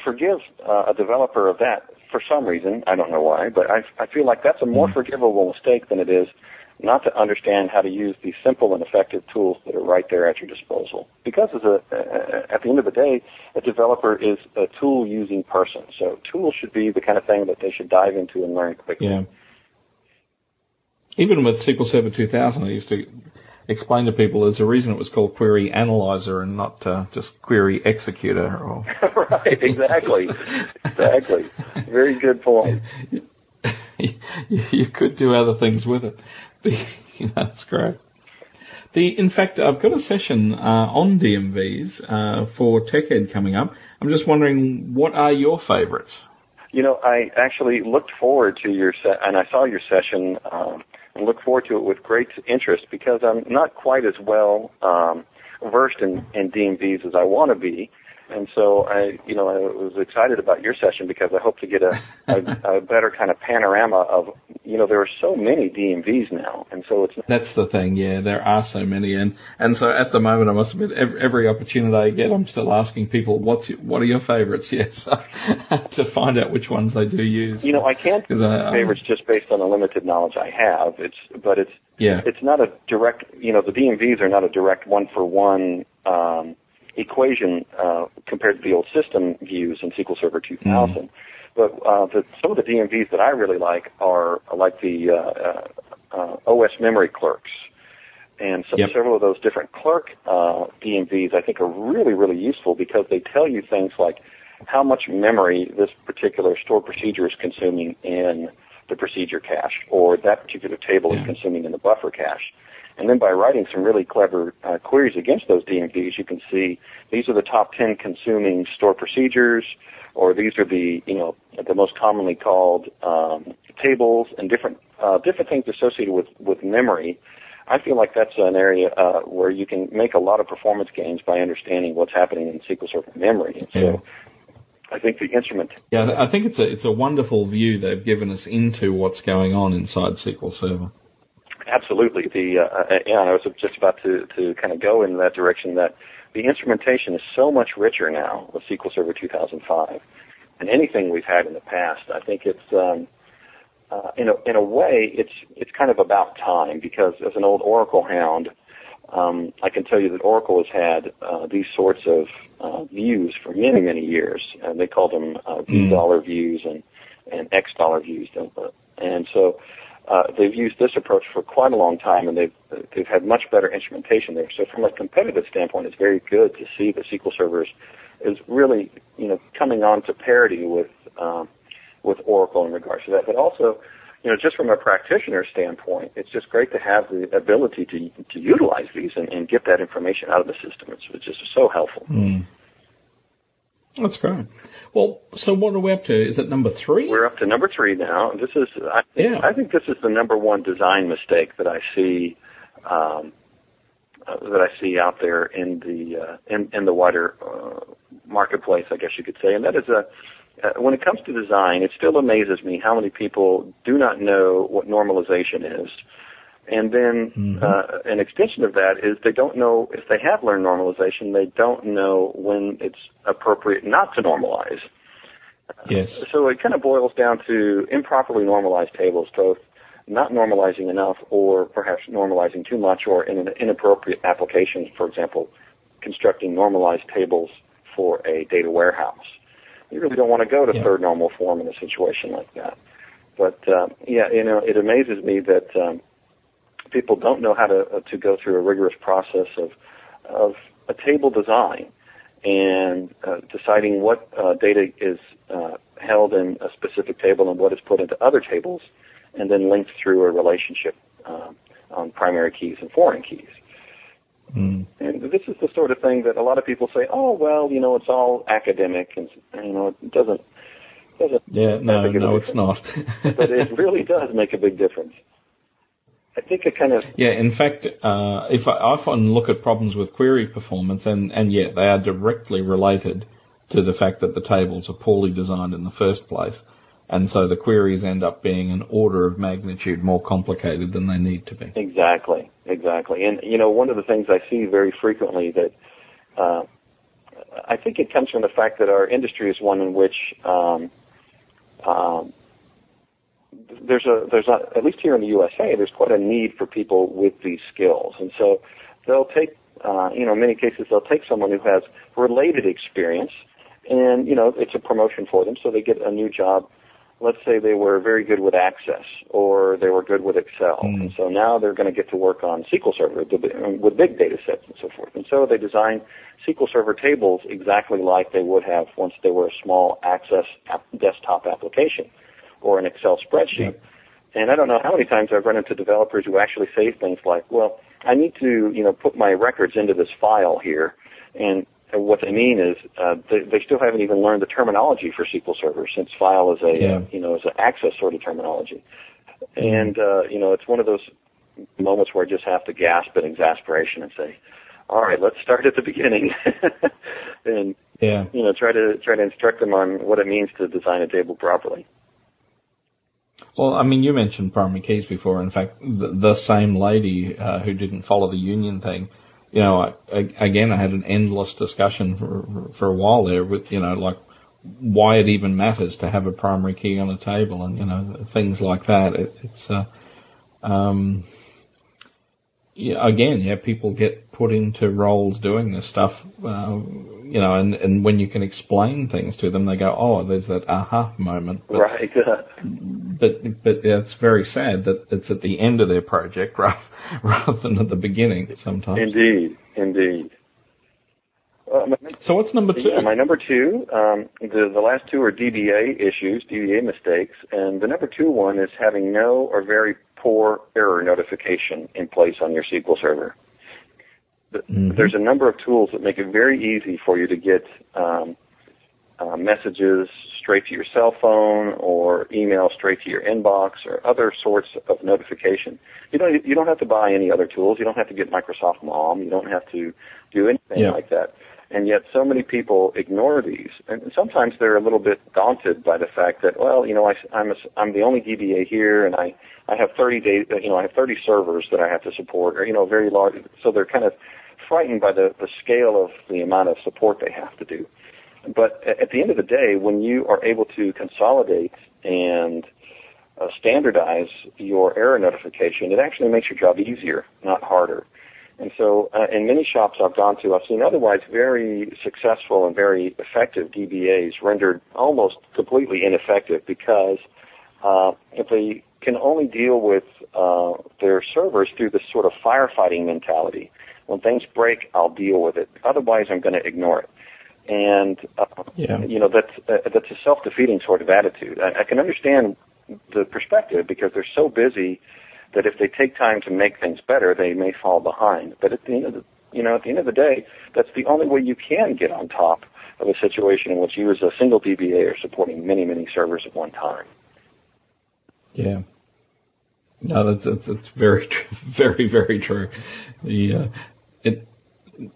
forgive a developer of that for some reason. I don't know why, but I feel like that's a more forgivable mistake than it is not to understand how to use these simple and effective tools that are right there at your disposal. Because at the end of the day, a developer is a tool-using person. So tools should be the kind of thing that they should dive into and learn quickly. Yeah. Even with SQL Server 2000, I used to explain to people there's a reason it was called Query Analyzer and not just Query Executor. Or right, exactly. Exactly. Very good point. You could do other things with it. That's great. In fact, I've got a session on DMVs for TechEd coming up. I'm just wondering, what are your favorites? You know, I actually looked forward to your and I saw your session and looked forward to it with great interest, because I'm not quite as well versed in DMVs as I want to be. And so I was excited about your session, because I hope to get a better kind of panorama of, you know, there are so many DMVs now, and so it's... That's the thing, yeah, there are so many, and so at the moment, I must admit, every opportunity I get, I'm still asking people, what are your favorites, to find out which ones they do use. You know, I can't do favorites just based on the limited knowledge I have, it's not a direct, you know, the DMVs are not a direct one-for-one equation compared to the old system views in SQL Server 2000. But some of the DMVs that I really like are like the OS memory clerks. And so several of those different clerk DMVs I think are really, really useful, because they tell you things like how much memory this particular stored procedure is consuming in the procedure cache, or that particular table is consuming in the buffer cache. And then by writing some really clever queries against those DMVs, you can see these are the top 10 consuming stored procedures, or these are the, you know, the most commonly called tables, and different things associated with memory. I feel like that's an area where you can make a lot of performance gains by understanding what's happening in SQL Server memory. And so I think the instrument... Yeah, I think it's a wonderful view they've given us into what's going on inside SQL Server. Absolutely. I was just about to kind of go in that direction, that the instrumentation is so much richer now with SQL Server 2005 than anything we've had in the past. I think it's in a way it's kind of about time, because as an old Oracle hound, I can tell you that Oracle has had these sorts of views for many, many years. They call them V-dollar views and X-dollar views. And so they've used this approach for quite a long time, and they've had much better instrumentation there. So from a competitive standpoint, it's very good to see that SQL Server is really, coming on to parity with Oracle in regards to that. But also, just from a practitioner standpoint, it's just great to have the ability to utilize these and get that information out of the system. It's just so helpful. Mm. That's great. Well, so what are we up to? Is it number 3? We're up to number 3 now. This is, I think this is the number one design mistake that I see out there in the in the wider marketplace, I guess you could say, and that is when it comes to design, it still amazes me how many people do not know what normalization is. And then an extension of that is they don't know, if they have learned normalization, they don't know when it's appropriate not to normalize. Yes. So it kind of boils down to improperly normalized tables, both not normalizing enough or perhaps normalizing too much, or in an inappropriate application, for example, constructing normalized tables for a data warehouse. You really don't want to go to third normal form in a situation like that. But, it amazes me that people don't know how to go through a rigorous process of a table design and deciding what data is held in a specific table and what is put into other tables and then linked through a relationship on primary keys and foreign keys. Mm. And this is the sort of thing that a lot of people say, oh, well, it's all academic and it doesn't. Yeah, no, it's not. But it really does make a big difference. I think it kind of. Yeah, in fact, if I often look at problems with query performance, and they are directly related to the fact that the tables are poorly designed in the first place. And so the queries end up being an order of magnitude more complicated than they need to be. Exactly. And, one of the things I see very frequently that I think it comes from the fact that our industry is one in which there's at least here in the USA, there's quite a need for people with these skills. And so they'll take, in many cases, they'll take someone who has related experience and, it's a promotion for them, so they get a new job. Let's say they were very good with Access or they were good with Excel. Mm. And so now they're going to get to work on SQL Server with big data sets and so forth. And so they design SQL Server tables exactly like they would have once they were a small Access desktop application or an Excel spreadsheet. Yep. And I don't know how many times I've run into developers who actually say things like, well, I need to, put my records into this file here. And what they mean is they still haven't even learned the terminology for SQL Server, since file is is an Access sort of terminology. And, it's one of those moments where I just have to gasp in exasperation and say, all right, let's start at the beginning and, try to instruct them on what it means to design a table properly. Well, I mean, you mentioned primary keys before. In fact, the same lady who didn't follow the union thing, I had an endless discussion for a while there with, why it even matters to have a primary key on a table and, things like that. People get put into roles doing this stuff, and when you can explain things to them, they go, oh, there's that aha moment. But, right. But it's very sad that it's at the end of their project rather than at the beginning sometimes. Indeed. So what's number 2? Yeah, my number 2, the last 2 are DBA issues, DBA mistakes, and the number 2 one is having no or very poor error notification in place on your SQL Server. There's a number of tools that make it very easy for you to get messages straight to your cell phone or email straight to your inbox or other sorts of notification. You don't have to buy any other tools. You don't have to get Microsoft MOM. You don't have to do anything like that. And yet so many people ignore these. And sometimes they're a little bit daunted by the fact that, well, I'm the only DBA here and I have 30 servers that I have to support, or very large. So they're kind of frightened by the scale of the amount of support they have to do. But at the end of the day, when you are able to consolidate and standardize your error notification, it actually makes your job easier, not harder. And so in many shops I've gone to, I've seen otherwise very successful and very effective DBAs rendered almost completely ineffective because if they can only deal with their servers through this sort of firefighting mentality. When things break, I'll deal with it. Otherwise, I'm going to ignore it. And, you know, that's a self-defeating sort of attitude. I can understand the perspective because they're so busy that if they take time to make things better, they may fall behind. But at the end of the, you know, at the end of the day, that's the only way you can get on top of a situation in which you as a single DBA are supporting many, many servers at one time. Yeah. No, that's very, very, very true.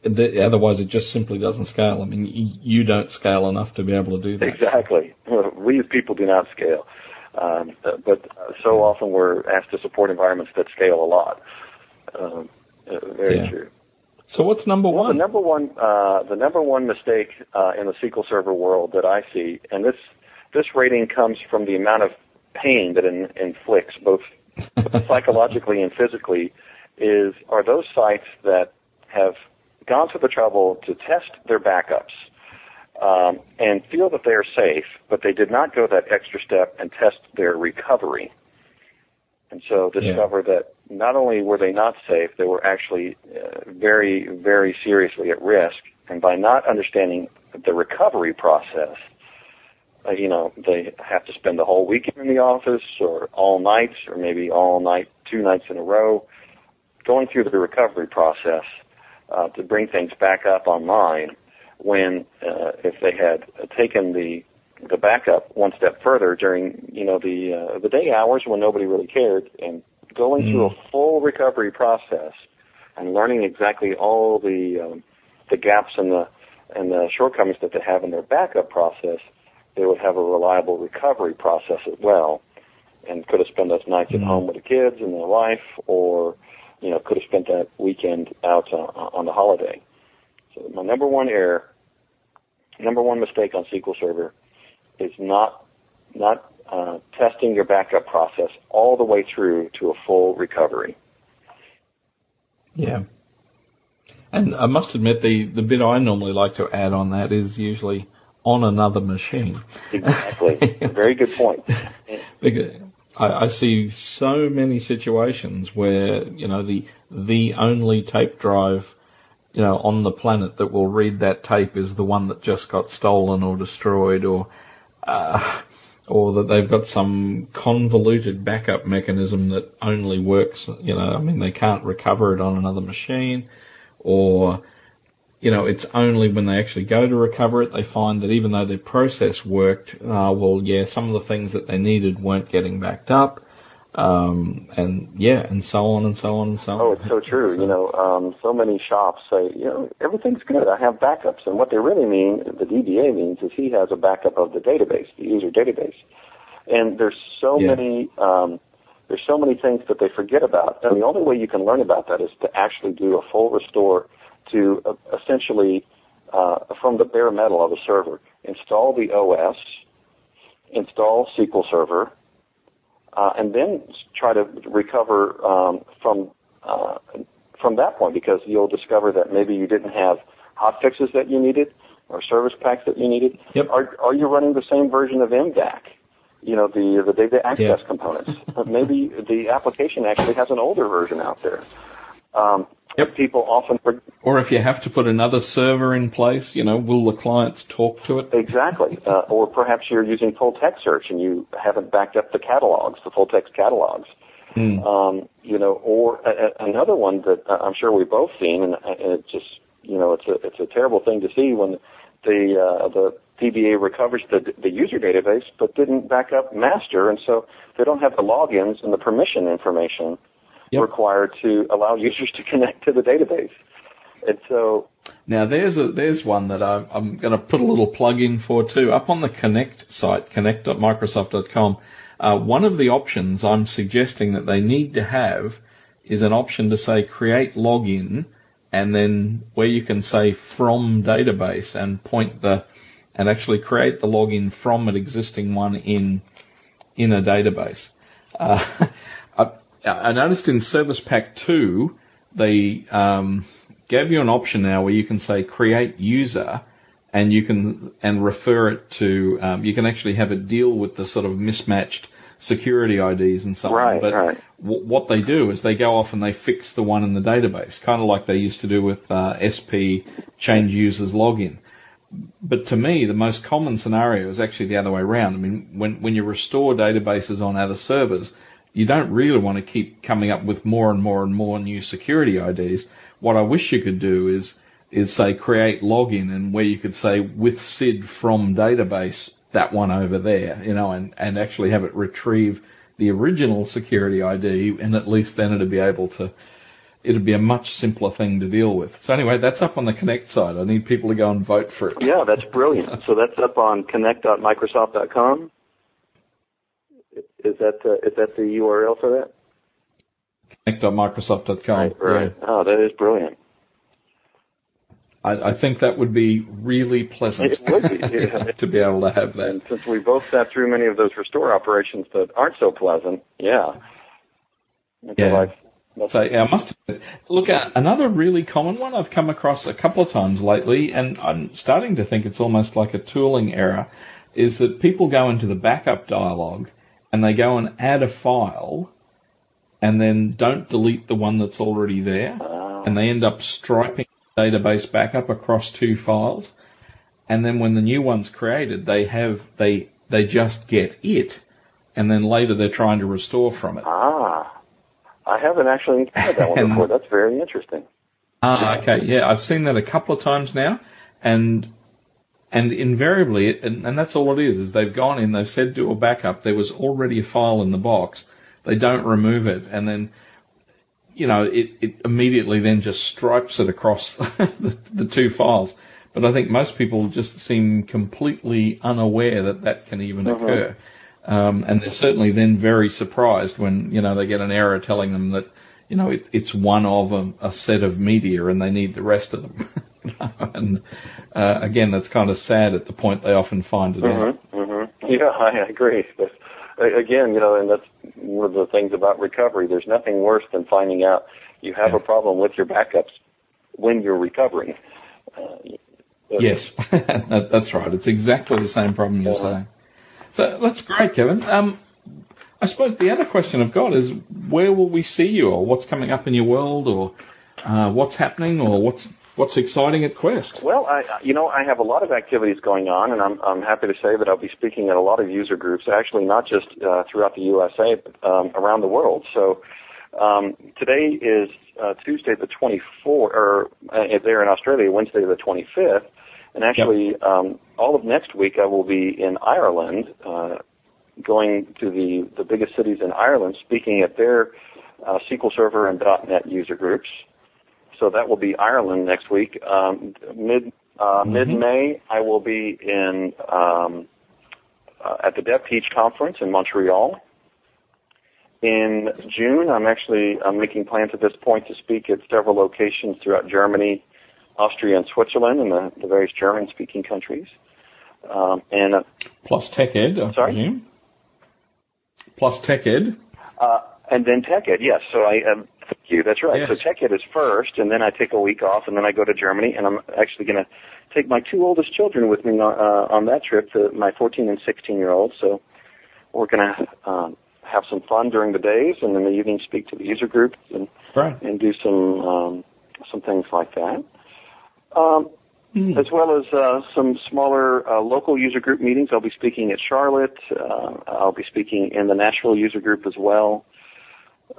Otherwise, it just simply doesn't scale. I mean, you don't scale enough to be able to do that. Exactly. We as people do not scale. But so often we're asked to support environments that scale a lot. Very true. So what's number one? Well, the number one mistake in the SQL Server world that I see, and this rating comes from the amount of pain that inflicts both psychologically and physically, are those sites that have gone to the trouble to test their backups and feel that they are safe, but they did not go that extra step and test their recovery. And so discover that not only were they not safe, they were actually very, very seriously at risk. And by not understanding the recovery process, you know, they have to spend the whole weekend in the office or all nights or maybe all night, 2 nights in a row, going through the recovery process to bring things back up online when if they had taken the backup one step further during, you know, the day hours when nobody really cared and going through a full recovery process and learning exactly all the gaps and the shortcomings that they have in their backup process, they would have a reliable recovery process as well and could have spent those nights at home with the kids and their wife or, you know, could have spent that weekend out on the holiday. So my number one mistake on SQL Server is not testing your backup process all the way through to a full recovery. Yeah. And I must admit the bit I normally like to add on that is usually on another machine. Exactly. Very good point. I see so many situations where, you know, the only tape drive, you know, on the planet that will read that tape is the one that just got stolen or destroyed or that they've got some convoluted backup mechanism that only works, you know, I mean, they can't recover it on another machine or, you know, it's only when they actually go to recover it, they find that even though their process worked, some of the things that they needed weren't getting backed up, and so on and so on and so on. Oh, it's so true. So, you know, so many shops say, you know, everything's good. I have backups. And what they really mean, the DBA means, is he has a backup of the database, the user database. And there's so many... There's so many things that they forget about. And the only way you can learn about that is to actually do a full restore to essentially from the bare metal of a server. Install the OS, install SQL Server, and then try to recover from that point because you'll discover that maybe you didn't have hotfixes that you needed or service packs that you needed. Yep. Are you running the same version of MDAC? You know, the data access components. But maybe the application actually has an older version out there. People often... Or if you have to put another server in place, you know, will the clients talk to it? Exactly. Or perhaps you're using full-text search and you haven't backed up the catalogs, the full-text catalogs. You know, or another one that I'm sure we've both seen, and it just, you know, it's a terrible thing to see when the DBA recovers the user database but didn't back up master, and so they don't have the logins and the permission information required to allow users to connect to the database. And so now there's one that I'm going to put a little plug in for too. Up on the Connect site, connect.microsoft.com, one of the options I'm suggesting that they need to have is an option to say create login and then where you can say from database and point the, and actually create the login from an existing one in a database. I noticed in Service Pack 2, they gave you an option now where you can say create user, and you can, and refer it to, you can actually have it deal with the sort of mismatched security IDs and so on. Right, but right. What they do is they go off and they fix the one in the database, kind of like they used to do with SP change users login. But to me, the most common scenario is actually the other way around. I mean, when you restore databases on other servers, you don't really want to keep coming up with more and more and more new security IDs. What I wish you could do is say create login, and where you could say with SID from database, that one over there, you know, and actually have it retrieve the original security ID, and at least then it'd be able to, it'd be a much simpler thing to deal with. So anyway, that's up on the Connect side. I need people to go and vote for it. Yeah, that's brilliant. So that's up on connect.microsoft.com. Is that the URL for that? Connect.microsoft.com. Right. Yeah. Oh, that is brilliant. I think that would be really pleasant. It would be, yeah. To be able to have that. And since we both sat through many of those restore operations that aren't so pleasant, yeah. So yeah, I must admit, look, another really common one I've come across a couple of times lately, and I'm starting to think it's almost like a tooling error, is that people go into the backup dialog and they go and add a file and then don't delete the one that's already there, and they end up striping database backup across two files, and then when the new one's created, they just get it, and then later they're trying to restore from it. I haven't actually encountered that one before. That's very interesting. Okay, yeah, I've seen that a couple of times now, and invariably, and that's all it is they've gone in, they've said do a backup, there was already a file in the box, they don't remove it, and then, you know, it immediately then just stripes it across the two files. But I think most people just seem completely unaware that can even occur. And they're certainly then very surprised when, you know, they get an error telling them that, you know, it's one of a set of media and they need the rest of them. And again, that's kind of sad at the point they often find it out. Yeah, I agree. But again, you know, and that's one of the things about recovery. There's nothing worse than finding out you have a problem with your backups when you're recovering. Yes, that's right. It's exactly the same problem you're saying. So that's great, Kevin. I suppose the other question I've got is where will we see you, or what's coming up in your world, or what's happening, or what's exciting at Quest? Well, I have a lot of activities going on, and I'm happy to say that I'll be speaking at a lot of user groups, actually not just throughout the USA, but around the world. So today is Tuesday the 24th, or there in Australia, Wednesday the 25th. And actually, all of next week I will be in Ireland, going to the biggest cities in Ireland, speaking at their SQL Server and .NET user groups. So that will be Ireland next week. Mid-May, I will be in at the DevTeach conference in Montreal. In June, I'm making plans at this point to speak at several locations throughout Germany, Austria and Switzerland, and the various German-speaking countries. Plus TechEd, I presume. Plus TechEd. And then TechEd, yes. So thank you, that's right. Yes. So TechEd is first, and then I take a week off, and then I go to Germany, and I'm actually going to take my two oldest children with me on that trip, my 14- and 16-year-olds. So we're going to have some fun during the days, and in the evening speak to the user groups and do some things like that. As well as some smaller local user group meetings. I'll be speaking at Charlotte. I'll be speaking in the Nashville user group as well.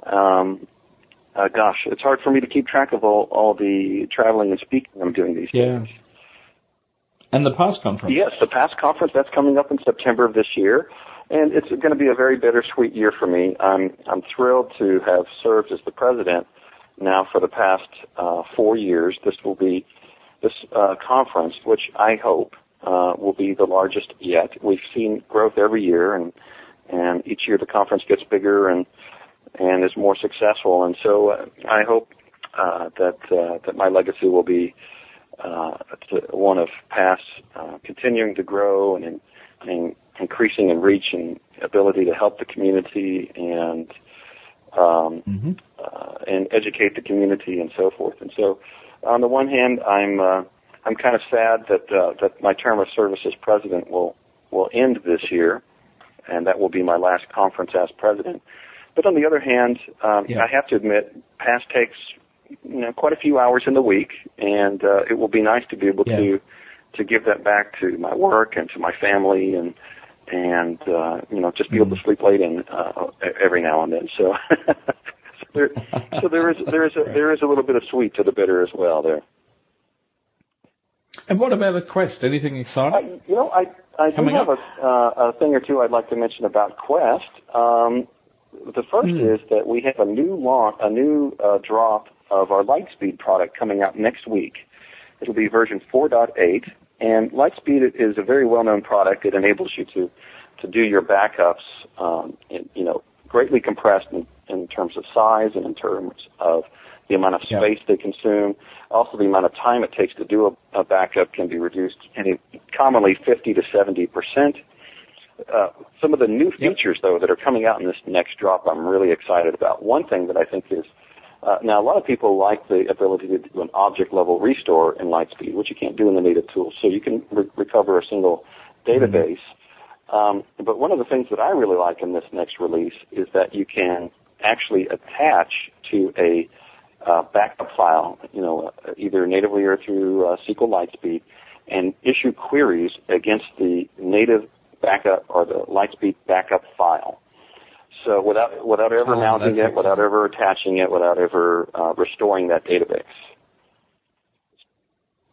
Gosh, it's hard for me to keep track of all the traveling and speaking I'm doing these days. And the PASS conference. Yes, the PASS conference. That's coming up in September of this year. And it's going to be a very bittersweet year for me. I'm thrilled to have served as the president now for the past 4 years. This will be conference, which I hope will be the largest yet. We've seen growth every year, and each year the conference gets bigger and is more successful. And so I hope that my legacy will be one of PASS continuing to grow and increasing in reach and ability to help the community and and educate the community and so forth. And so, on the one hand, I'm kind of sad that my term of service as president will end this year, and that will be my last conference as president. But on the other hand, I have to admit, PASS takes quite a few hours in the week, and it will be nice to be able to give that back to my work and to my family and just be able to sleep late in every now and then. So, there is a little bit of sweet to the bitter as well there. And what about at Quest? Anything exciting? I do have a thing or two I'd like to mention about Quest. The first is that we have a new drop of our Lightspeed product coming out next week. It'll be version 4.8, and Lightspeed is a very well-known product. It enables you to do your backups, greatly compressed in terms of size and in terms of the amount of space they consume. Also, the amount of time it takes to do a backup can be reduced commonly 50 to 70%. Some of the new features, though, that are coming out in this next drop, I'm really excited about. One thing that I think is now, a lot of people like the ability to do an object-level restore in Lightspeed, which you can't do in the native tool. So you can recover a single database. But one of the things that I really like in this next release is that you can actually attach to a backup file, either natively or through SQL Lightspeed, and issue queries against the native backup or the Lightspeed backup file. So without ever mounting it, excellent. Without ever attaching it, without ever restoring that database.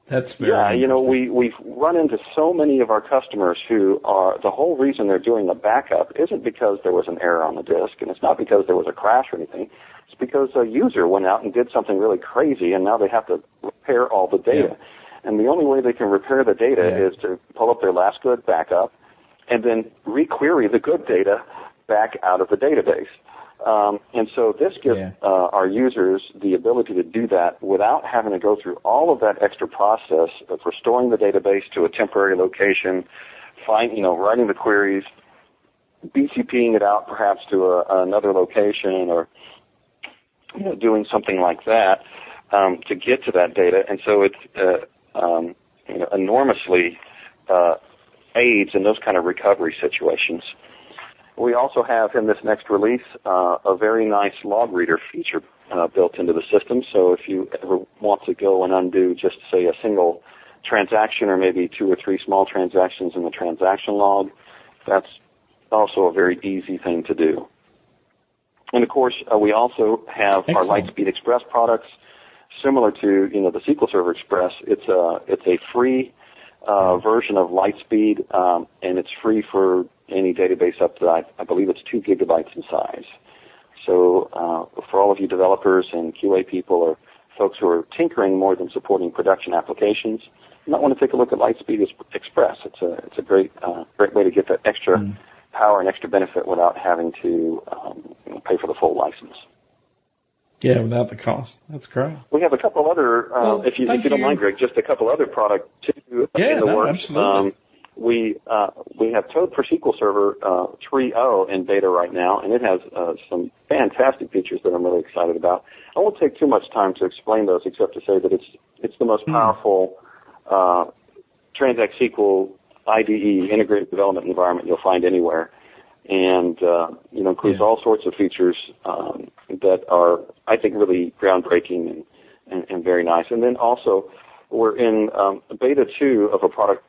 That's very interesting. We've run into so many of our customers who are, the whole reason they're doing the backup isn't because there was an error on the disk, and it's not because there was a crash or anything. It's because a user went out and did something really crazy, and now they have to repair all the data. Yeah. And the only way they can repair the data is to pull up their last good backup and then re-query the good data back out of the database. And so this gives our users the ability to do that without having to go through all of that extra process of restoring the database to a temporary location, writing the queries, BCPing it out perhaps to another location or doing something like that to get to that data. And so it's enormously aids in those kind of recovery situations. We also have in this next release a very nice log reader feature built into the system. So if you ever want to go and undo just, say, a single transaction or maybe two or three small transactions in the transaction log, that's also a very easy thing to do. And, of course, we also have our Lightspeed Express products similar to, the SQL Server Express. It's a free version of Lightspeed, and it's free for any database up to, I believe it's 2 gigabytes in size. So for all of you developers and QA people or folks who are tinkering more than supporting production applications, you might want to take a look at Lightspeed Express. It's a great great way to get that extra power and extra benefit without having to pay for the full license. Yeah, without the cost. That's correct. We have a couple other, if you don't mind, Greg, just a couple other products too in the works. Absolutely. We have Toad for SQL Server 3.0 in beta right now, and it has some fantastic features that I'm really excited about. I won't take too much time to explain those, except to say that it's the most powerful Transact SQL IDE integrated development environment you'll find anywhere, and includes all sorts of features that are, I think, really groundbreaking and very nice. And then also we're in beta 2 of a product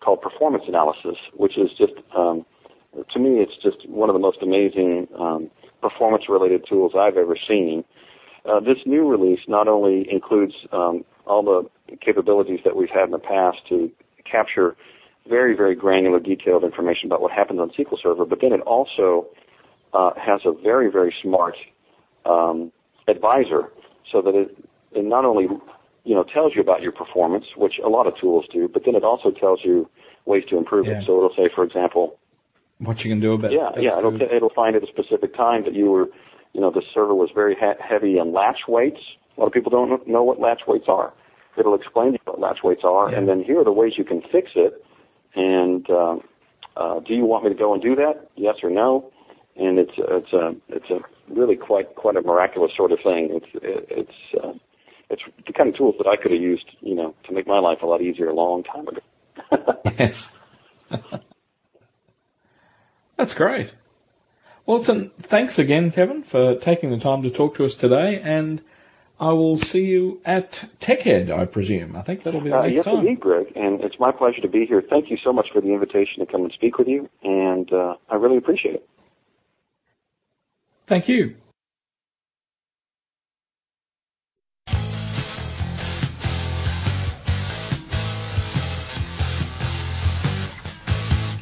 called performance analysis, which is just, to me, it's just one of the most amazing performance-related tools I've ever seen. This new release not only includes all the capabilities that we've had in the past to capture very, very granular, detailed information about what happens on SQL Server, but then it also has a very, very smart advisor so that it not only tells you about your performance, which a lot of tools do, but then it also tells you ways to improve it. So it'll say, for example, what you can do about it. Yeah. It'll find at a specific time that the server was very heavy in latch weights, A lot of people don't know what latch waits are. It'll explain to you what latch waits are, and then here are the ways you can fix it. And do you want me to go and do that? Yes or no? And it's a really quite a miraculous sort of thing. It's the kind of tools that I could have used, to make my life a lot easier a long time ago. Yes. That's great. Well, listen, thanks again, Kevin, for taking the time to talk to us today, and I will see you at TechEd, I presume. I think that'll be the next time. Yes, indeed, Greg, and it's my pleasure to be here. Thank you so much for the invitation to come and speak with you, and I really appreciate it. Thank you.